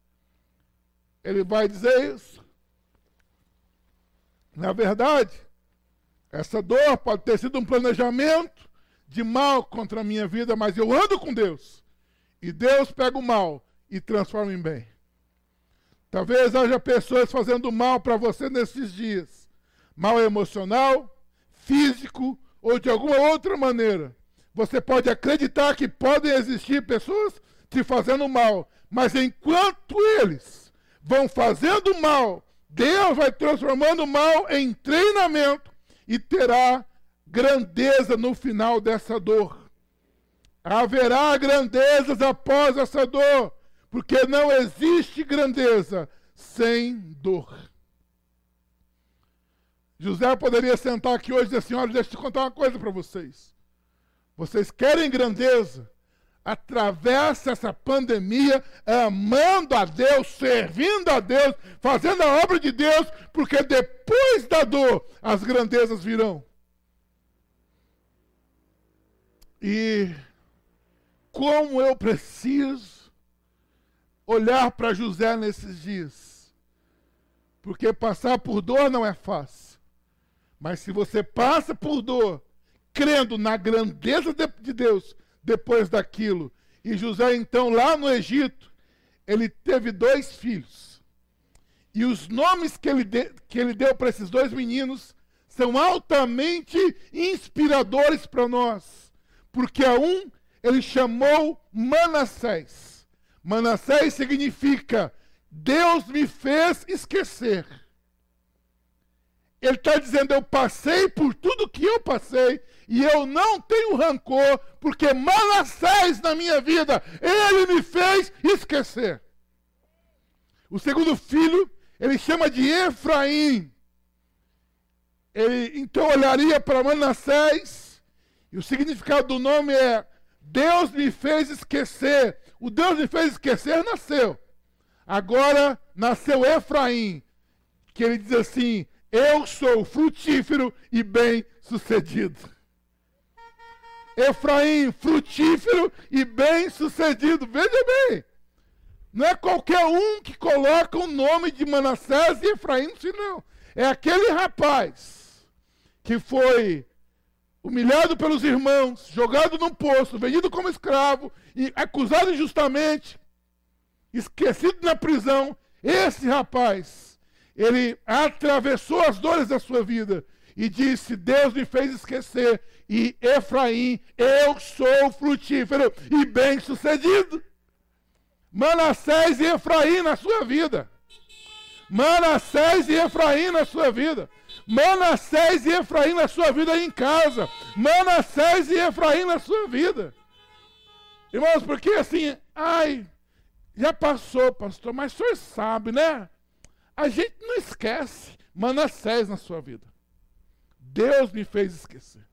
Ele vai dizer isso. Na verdade, essa dor pode ter sido um planejamento de mal contra a minha vida, mas eu ando com Deus. E Deus pega o mal e transforma em bem. Talvez haja pessoas fazendo mal para você nesses dias. Mal emocional, físico ou de alguma outra maneira. Você pode acreditar que podem existir pessoas te fazendo mal, mas enquanto eles vão fazendo mal, Deus vai transformando o mal em treinamento e terá grandeza no final dessa dor. Haverá grandezas após essa dor, porque não existe grandeza sem dor. José poderia sentar aqui hoje e dizer assim, olha, deixa eu te contar uma coisa para vocês. Vocês querem grandeza? Atravessa essa pandemia, amando a Deus, servindo a Deus, fazendo a obra de Deus, porque depois da dor, as grandezas virão. E como eu preciso olhar para José nesses dias? Porque passar por dor não é fácil. Mas se você passa por dor, crendo na grandeza de Deus depois daquilo. E José, então, lá no Egito, ele teve dois filhos. E os nomes que ele, de, que ele deu para esses dois meninos são altamente inspiradores para nós. Porque a um, ele chamou Manassés. Manassés significa, Deus me fez esquecer. Ele está dizendo, eu passei por tudo que eu passei, e eu não tenho rancor, porque Manassés na minha vida, ele me fez esquecer. O segundo filho, ele chama de Efraim. Ele, então, olharia para Manassés, e o significado do nome é, Deus me fez esquecer. O Deus me fez esquecer nasceu. Agora, nasceu Efraim, que ele diz assim, eu sou frutífero e bem-sucedido. Efraim frutífero e bem-sucedido. Veja bem, não é qualquer um que coloca o nome de Manassés e Efraim no filho, não. É aquele rapaz que foi humilhado pelos irmãos, jogado num poço, vendido como escravo, e acusado injustamente, esquecido na prisão. Esse rapaz, ele atravessou as dores da sua vida e disse: Deus me fez esquecer, e Efraim, eu sou frutífero e bem-sucedido. Manassés e Efraim na sua vida. Manassés e Efraim na sua vida. Manassés e Efraim na sua vida aí em casa. Manassés e Efraim na sua vida. Irmãos, porque assim, ai, já passou, pastor, mas o senhor sabe, né? A gente não esquece Manassés na sua vida. Deus me fez esquecer.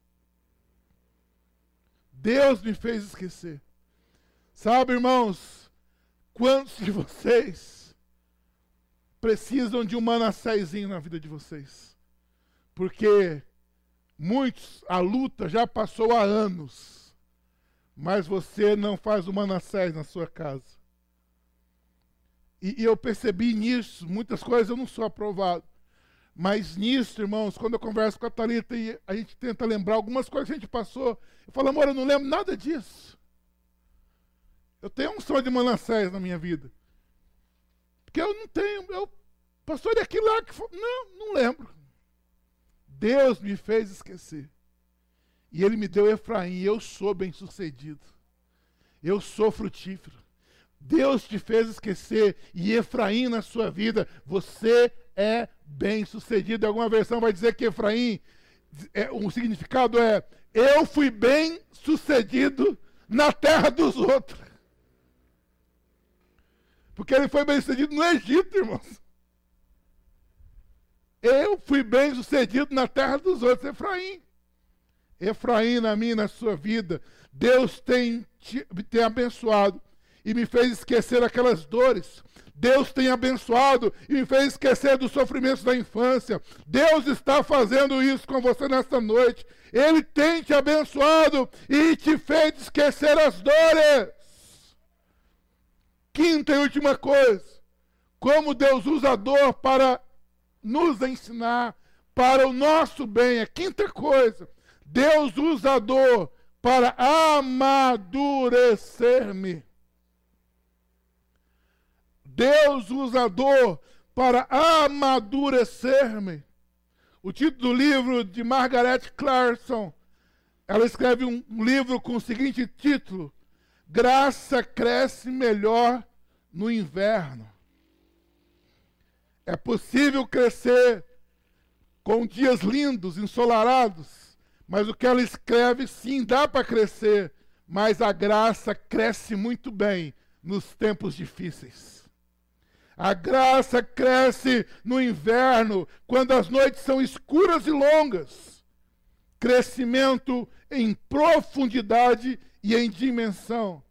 Deus me fez esquecer. Sabe, irmãos, quantos de vocês precisam de um Manassézinho na vida de vocês? Porque muitos, a luta já passou há anos, mas você não faz o Manassés na sua casa. E, e eu percebi nisso, muitas coisas eu não sou aprovado, mas nisso, irmãos, quando eu converso com a Thalita e a gente tenta lembrar algumas coisas que a gente passou, eu falo: amor, eu não lembro nada disso. Eu tenho um sonho de Manassés na minha vida. Porque eu não tenho, eu, pastor, e aquilo lá que foi? Não, não lembro. Deus me fez esquecer. E Ele me deu Efraim, eu sou bem-sucedido. Eu sou frutífero. Deus te fez esquecer, e Efraim na sua vida, você é bem-sucedido. Alguma versão vai dizer que Efraim, é, o significado é: eu fui bem-sucedido na terra dos outros. Porque ele foi bem-sucedido no Egito, irmãos. Eu fui bem-sucedido na terra dos outros, Efraim. Efraim, na minha e na sua vida, Deus tem, te, tem abençoado e me fez esquecer aquelas dores. Deus tem abençoado e me fez esquecer dos sofrimentos da infância. Deus está fazendo isso com você nesta noite. Ele tem te abençoado e te fez esquecer as dores. Quinta e última coisa, como Deus usa a dor para nos ensinar, para o nosso bem. A quinta coisa, Deus usa a dor para amadurecer-me. Deus usa a dor para amadurecer-me. O título do livro de Margaret Clarkson, ela escreve um livro com o seguinte título: Graça cresce melhor no inverno. É possível crescer com dias lindos, ensolarados, mas o que ela escreve, sim, dá para crescer, mas a graça cresce muito bem nos tempos difíceis. A graça cresce no inverno, quando as noites são escuras e longas. Crescimento em profundidade e em dimensão.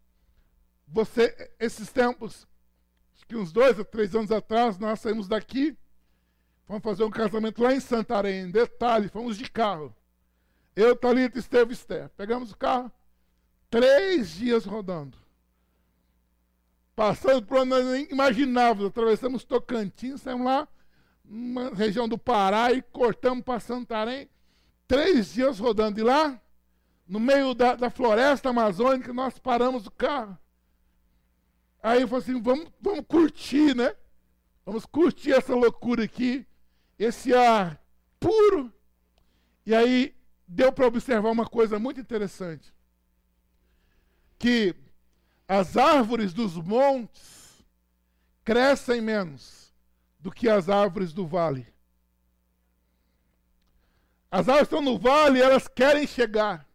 Você, esses tempos, acho que uns dois ou três anos atrás, nós saímos daqui, fomos fazer um casamento lá em Santarém. Detalhe, fomos de carro. Eu, Thalita, Estevam, Esther. Pegamos o carro, três dias rodando. Passando por onde nós nem imaginávamos. Atravessamos Tocantins, saímos lá, uma região do Pará, e cortamos para Santarém. Três dias rodando. E lá, no meio da, da floresta amazônica, nós paramos o carro. Aí eu falei assim: vamos, vamos curtir, né? Vamos curtir essa loucura aqui, esse ar puro. E aí deu para observar uma coisa muito interessante. Que as árvores dos montes crescem menos do que as árvores do vale. As árvores estão no vale e elas querem chegar.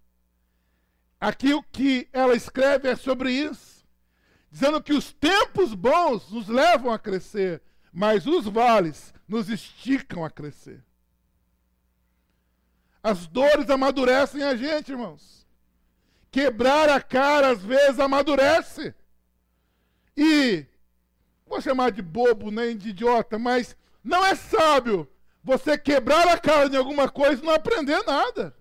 Aqui o que ela escreve é sobre isso, dizendo que os tempos bons nos levam a crescer, mas os vales nos esticam a crescer. As dores amadurecem a gente, irmãos. Quebrar a cara, às vezes, amadurece. E, não vou chamar de bobo nem de idiota, mas não é sábio você quebrar a cara de alguma coisa e não aprender nada.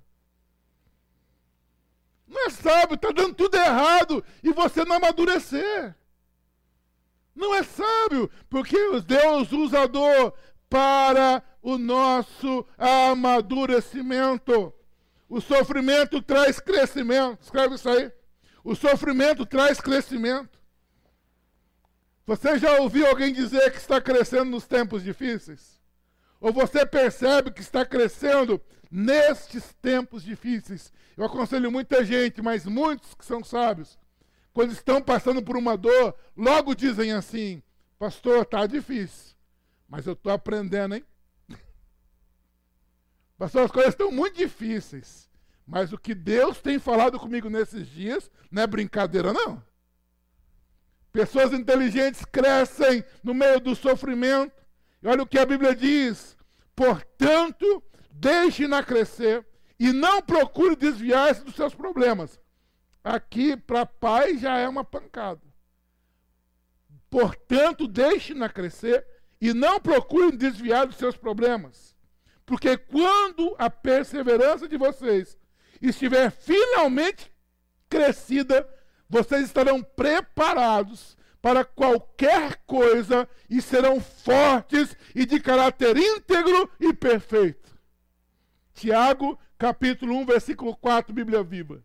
Não é sábio, está dando tudo errado e você não amadurecer. Não é sábio, porque Deus usa a dor para o nosso amadurecimento. O sofrimento traz crescimento. Escreve isso aí. O sofrimento traz crescimento. Você já ouviu alguém dizer que está crescendo nos tempos difíceis? Ou você percebe que está crescendo nestes tempos difíceis? Eu aconselho muita gente, mas muitos que são sábios, quando estão passando por uma dor, logo dizem assim: pastor, está difícil, mas eu estou aprendendo, hein? Pastor, as coisas estão muito difíceis, mas o que Deus tem falado comigo nesses dias não é brincadeira, não. Pessoas inteligentes crescem no meio do sofrimento. E olha o que a Bíblia diz: portanto, deixe-na crescer e não procure desviar-se dos seus problemas. Aqui, para pai, já é uma pancada. Portanto, deixe-na crescer e não procure desviar dos seus problemas. Porque quando a perseverança de vocês estiver finalmente crescida, vocês estarão preparados para qualquer coisa e serão fortes e de caráter íntegro e perfeito. Tiago, capítulo um, versículo quatro, Bíblia Viva.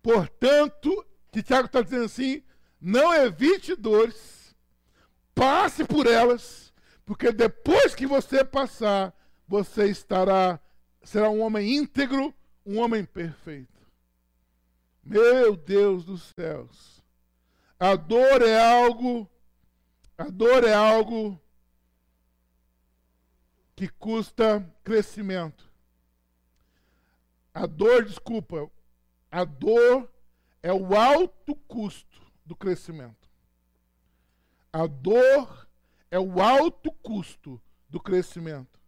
Portanto, que Tiago está dizendo assim: não evite dores, passe por elas, porque depois que você passar, você estará, será um homem íntegro, um homem perfeito. Meu Deus dos céus, a dor é algo, a dor é algo que custa crescimento. A dor, desculpa, a dor é o alto custo do crescimento. A dor é o alto custo do crescimento.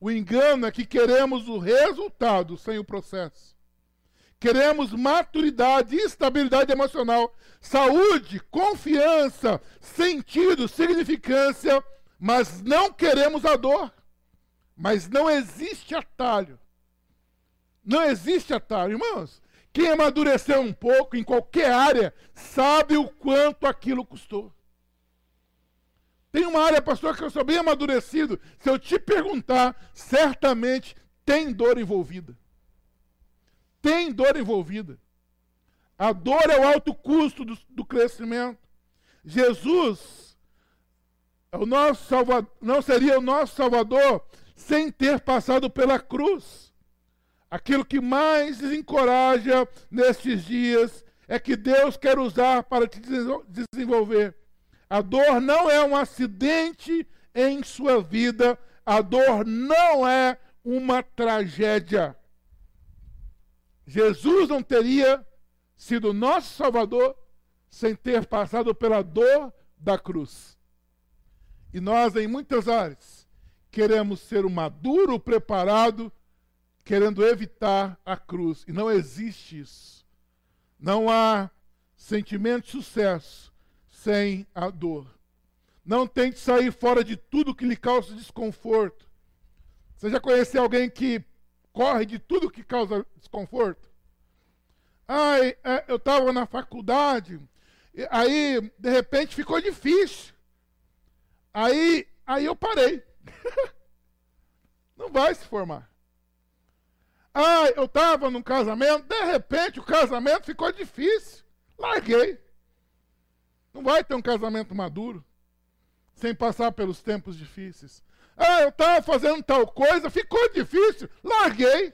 O engano é que queremos o resultado sem o processo. Queremos maturidade, estabilidade emocional, saúde, confiança, sentido, significância, mas não queremos a dor. Mas não existe atalho. Não existe atalho, irmãos. Quem amadureceu um pouco em qualquer área sabe o quanto aquilo custou. Tem uma área, pastor, que eu sou bem amadurecido. Se eu te perguntar, certamente tem dor envolvida. Tem dor envolvida. A dor é o alto custo do, do crescimento. Jesus é o nosso Salvador, não seria o nosso Salvador sem ter passado pela cruz. Aquilo que mais desencoraja nestes dias é que Deus quer usar para te desenvolver. A dor não é um acidente em sua vida. A dor não é uma tragédia. Jesus não teria sido nosso Salvador sem ter passado pela dor da cruz. E nós, em muitas áreas, queremos ser um maduro, preparado, querendo evitar a cruz. E não existe isso. Não há sentimento de sucesso sem a dor. Não tente sair fora de tudo que lhe causa desconforto. Você já conheceu alguém que corre de tudo que causa desconforto? Ai, ah, eu estava na faculdade, aí de repente ficou difícil. Aí, aí eu parei. Não vai se formar. Ah, eu estava num casamento, de repente o casamento ficou difícil. Larguei. Não vai ter um casamento maduro sem passar pelos tempos difíceis. Ah, eu estava fazendo tal coisa, ficou difícil. Larguei.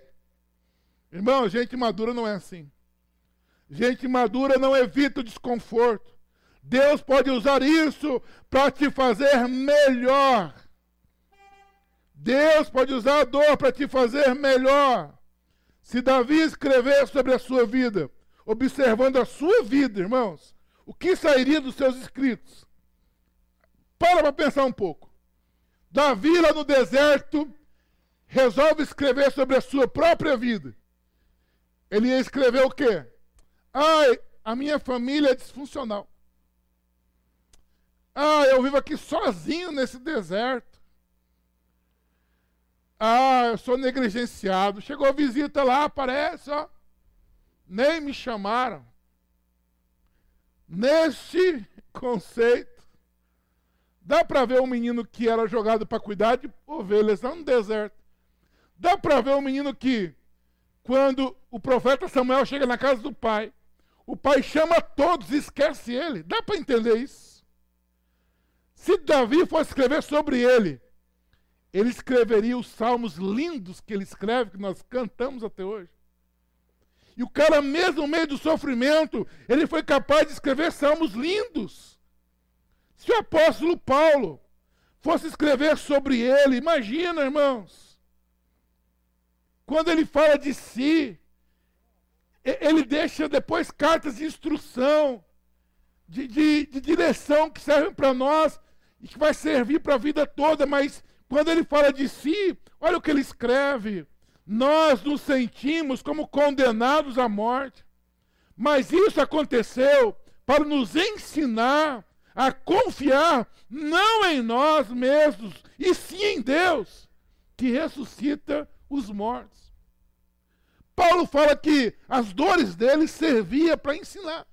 Irmão, gente madura não é assim. Gente madura não evita o desconforto. Deus pode usar isso para te fazer melhor. Deus pode usar a dor para te fazer melhor. Se Davi escrever sobre a sua vida, observando a sua vida, irmãos, o que sairia dos seus escritos? Para para pensar um pouco. Davi, lá no deserto, resolve escrever sobre a sua própria vida. Ele ia escrever o quê? Ai, a minha família é disfuncional. Ah, eu vivo aqui sozinho nesse deserto. Ah, eu sou negligenciado. Chegou visita lá, aparece, ó. Nem me chamaram. Neste conceito, dá para ver um menino que era jogado para cuidar de ovelhas lá no deserto. Dá para ver um menino que, quando o profeta Samuel chega na casa do pai, o pai chama todos e esquece ele. Dá para entender isso? Se Davi fosse escrever sobre ele, ele escreveria os salmos lindos que ele escreve, que nós cantamos até hoje. E o cara, mesmo no meio do sofrimento, ele foi capaz de escrever salmos lindos. Se o apóstolo Paulo fosse escrever sobre ele, imagina, irmãos, quando ele fala de si, ele deixa depois cartas de instrução, de, de, de direção que servem para nós e que vai servir para a vida toda, mas quando ele fala de si, olha o que ele escreve. Nós nos sentimos como condenados à morte, mas isso aconteceu para nos ensinar a confiar não em nós mesmos, e sim em Deus, que ressuscita os mortos. Paulo fala que as dores dele serviam para ensinar.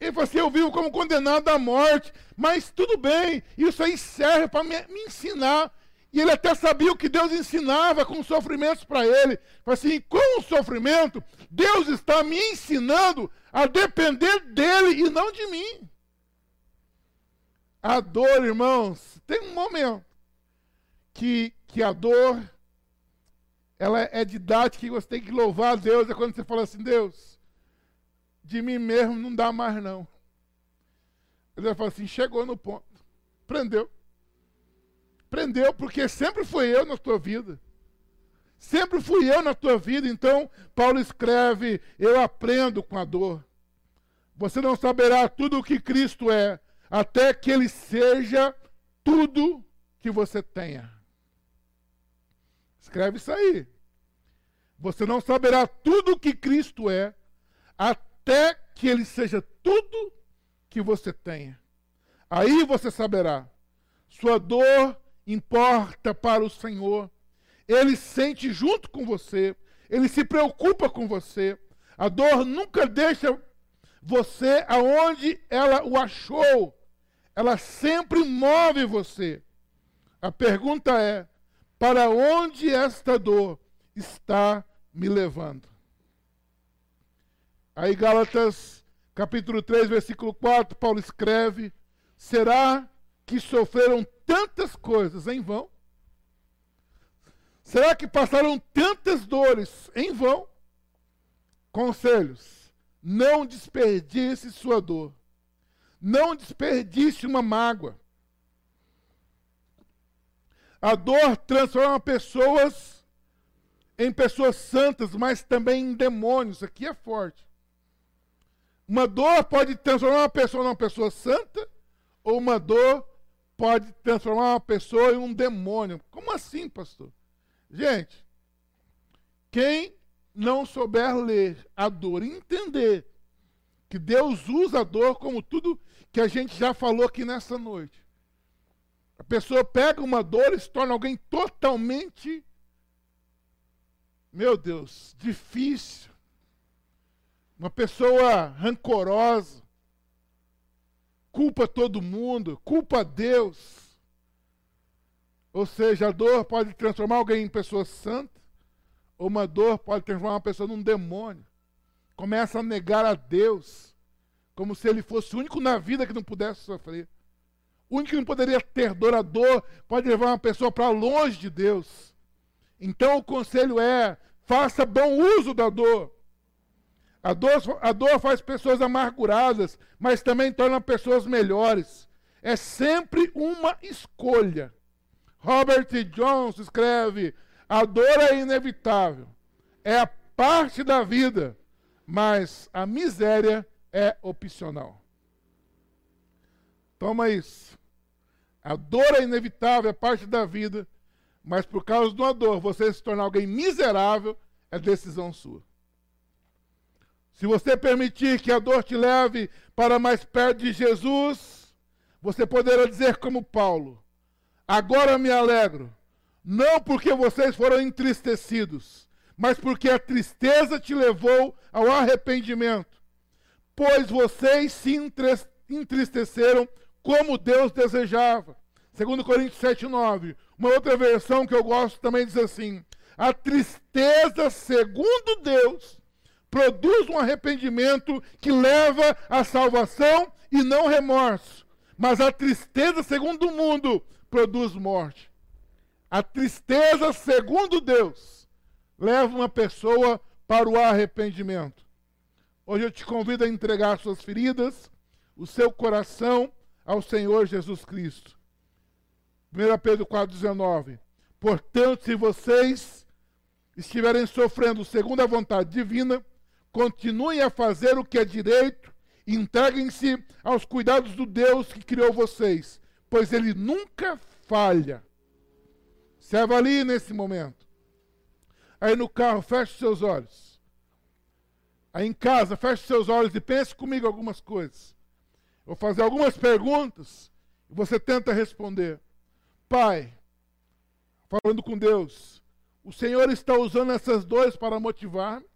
Ele fala assim, eu vivo como condenado à morte, mas tudo bem, isso aí serve para me, me ensinar. E ele até sabia o que Deus ensinava com os sofrimentos para ele. Assim, com o sofrimento, Deus está me ensinando a depender dele e não de mim. A dor, irmãos, tem um momento que, que a dor, ela é didática e você tem que louvar a Deus. É quando você fala assim, Deus, de mim mesmo não dá mais não. Ele vai falar assim, chegou no ponto, prendeu. Prendeu, porque sempre fui eu na tua vida. Sempre fui eu na tua vida. Então, Paulo escreve, eu aprendo com a dor. Você não saberá tudo o que Cristo é, até que Ele seja tudo que você tenha. Escreve isso aí. Você não saberá tudo o que Cristo é, até que Ele seja tudo que você tenha. Aí você saberá. Sua dor importa para o Senhor. Ele sente junto com você. Ele se preocupa com você. A dor nunca deixa você aonde ela o achou. Ela sempre move você. A pergunta é, para onde esta dor está me levando? Aí Gálatas, capítulo três, versículo quatro, Paulo escreve, será que sofreram tantas coisas em vão? Será que passaram tantas dores em vão? Conselhos, não desperdice sua dor. Não desperdice uma mágoa. A dor transforma pessoas em pessoas santas, mas também em demônios. Aqui é forte. Uma dor pode transformar uma pessoa numa pessoa santa, ou uma dor pode transformar uma pessoa em um demônio. Como assim, pastor? Gente, quem não souber ler a dor e entender que Deus usa a dor como tudo que a gente já falou aqui nessa noite. A pessoa pega uma dor e se torna alguém totalmente, meu Deus, difícil. Uma pessoa rancorosa. Culpa todo mundo, culpa Deus. Ou seja, a dor pode transformar alguém em pessoa santa, ou uma dor pode transformar uma pessoa num demônio. Começa a negar a Deus, como se ele fosse o único na vida que não pudesse sofrer. O único que não poderia ter dor. A dor pode levar uma pessoa para longe de Deus. Então o conselho é, faça bom uso da dor. A dor, a dor faz pessoas amarguradas, mas também torna pessoas melhores. É sempre uma escolha. Robert Jones escreve, a dor é inevitável, é a parte da vida, mas a miséria é opcional. Toma isso. A dor é inevitável, é parte da vida, mas por causa de uma dor, você se tornar alguém miserável é decisão sua. Se você permitir que a dor te leve para mais perto de Jesus, você poderá dizer como Paulo, agora me alegro, não porque vocês foram entristecidos, mas porque a tristeza te levou ao arrependimento, pois vocês se entristeceram como Deus desejava. Segunda Coríntios sete, nove. Uma outra versão que eu gosto também diz assim: a tristeza, segundo Deus, produz um arrependimento que leva à salvação e não remorso. Mas a tristeza, segundo o mundo, produz morte. A tristeza, segundo Deus, leva uma pessoa para o arrependimento. Hoje eu te convido a entregar suas feridas, o seu coração ao Senhor Jesus Cristo. Primeira Pedro quatro, dezenove. Portanto, se vocês estiverem sofrendo segundo a vontade divina, continuem a fazer o que é direito e entreguem-se aos cuidados do Deus que criou vocês, pois Ele nunca falha. Se avalie nesse momento. Aí no carro, feche seus olhos. Aí em casa, feche seus olhos e pense comigo algumas coisas. Vou fazer algumas perguntas e você tenta responder. Pai, falando com Deus, o Senhor está usando essas dores para motivar-me?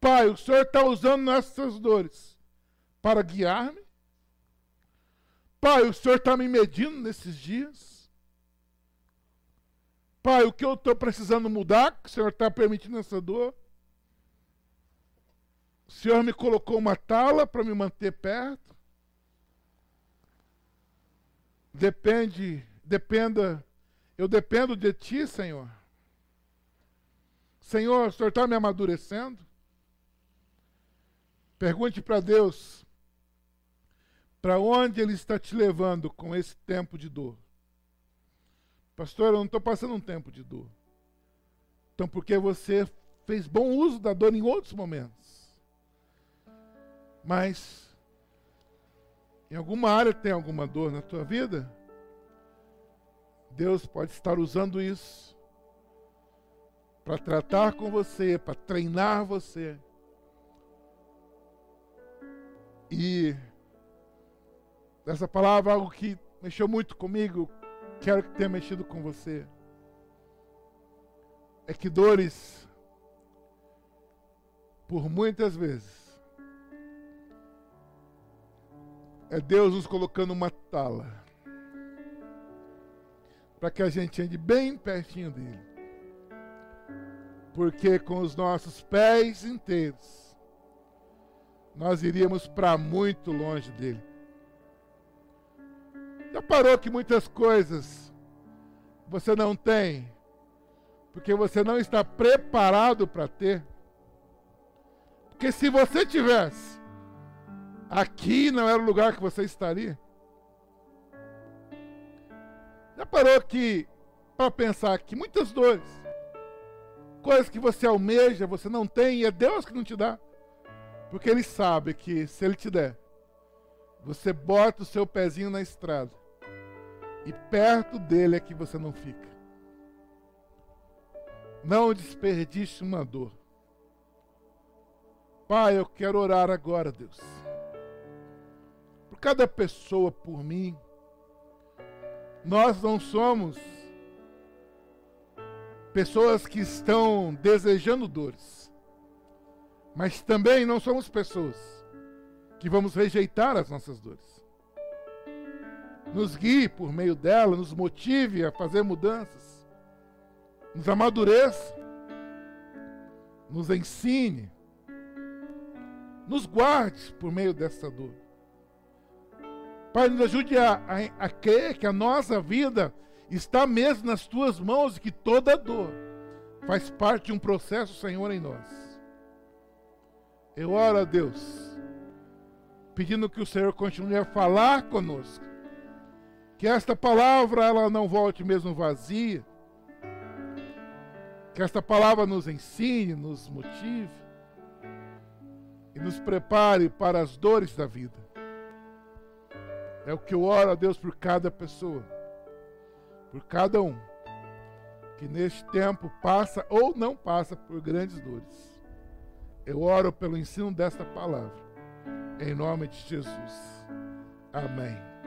Pai, o Senhor está usando essas dores para guiar-me? Pai, o Senhor está me medindo nesses dias? Pai, o que eu estou precisando mudar, que o Senhor está permitindo essa dor? O Senhor me colocou uma tala para me manter perto? Depende, dependa... Eu dependo de Ti, Senhor. Senhor, o Senhor está me amadurecendo? Pergunte para Deus, para onde Ele está te levando com esse tempo de dor? Pastor, eu não estou passando um tempo de dor. Então, porque você fez bom uso da dor em outros momentos. Mas, em alguma área tem alguma dor na tua vida? Deus pode estar usando isso para tratar com você, para treinar você. E essa palavra é algo que mexeu muito comigo, quero que tenha mexido com você. É que dores, por muitas vezes, é Deus nos colocando uma tala, para que a gente ande bem pertinho dele. Porque com os nossos pés inteiros, nós iríamos para muito longe dele. Já parou que muitas coisas você não tem, porque você não está preparado para ter? Porque se você tivesse, aqui não era o lugar que você estaria. Já parou que, para pensar que muitas dores, coisas que você almeja, você não tem, e é Deus que não te dá. Porque Ele sabe que se Ele te der, você bota o seu pezinho na estrada. E perto dele é que você não fica. Não desperdice uma dor. Pai, eu quero orar agora, Deus. Por cada pessoa, por mim. Nós não somos pessoas que estão desejando dores, mas também não somos pessoas que vamos rejeitar as nossas dores. Nos guie por meio dela, nos motive a fazer mudanças, nos amadureça, nos ensine, nos guarde por meio dessa dor. Pai, nos ajude a, a, a crer que a nossa vida está mesmo nas Tuas mãos e que toda dor faz parte de um processo, Senhor, em nós. Eu oro a Deus, pedindo que o Senhor continue a falar conosco, que esta palavra ela não volte mesmo vazia, que esta palavra nos ensine, nos motive e nos prepare para as dores da vida. É o que eu oro a Deus por cada pessoa, por cada um, que neste tempo passa ou não passa por grandes dores. Eu oro pelo ensino desta palavra, em nome de Jesus. Amém.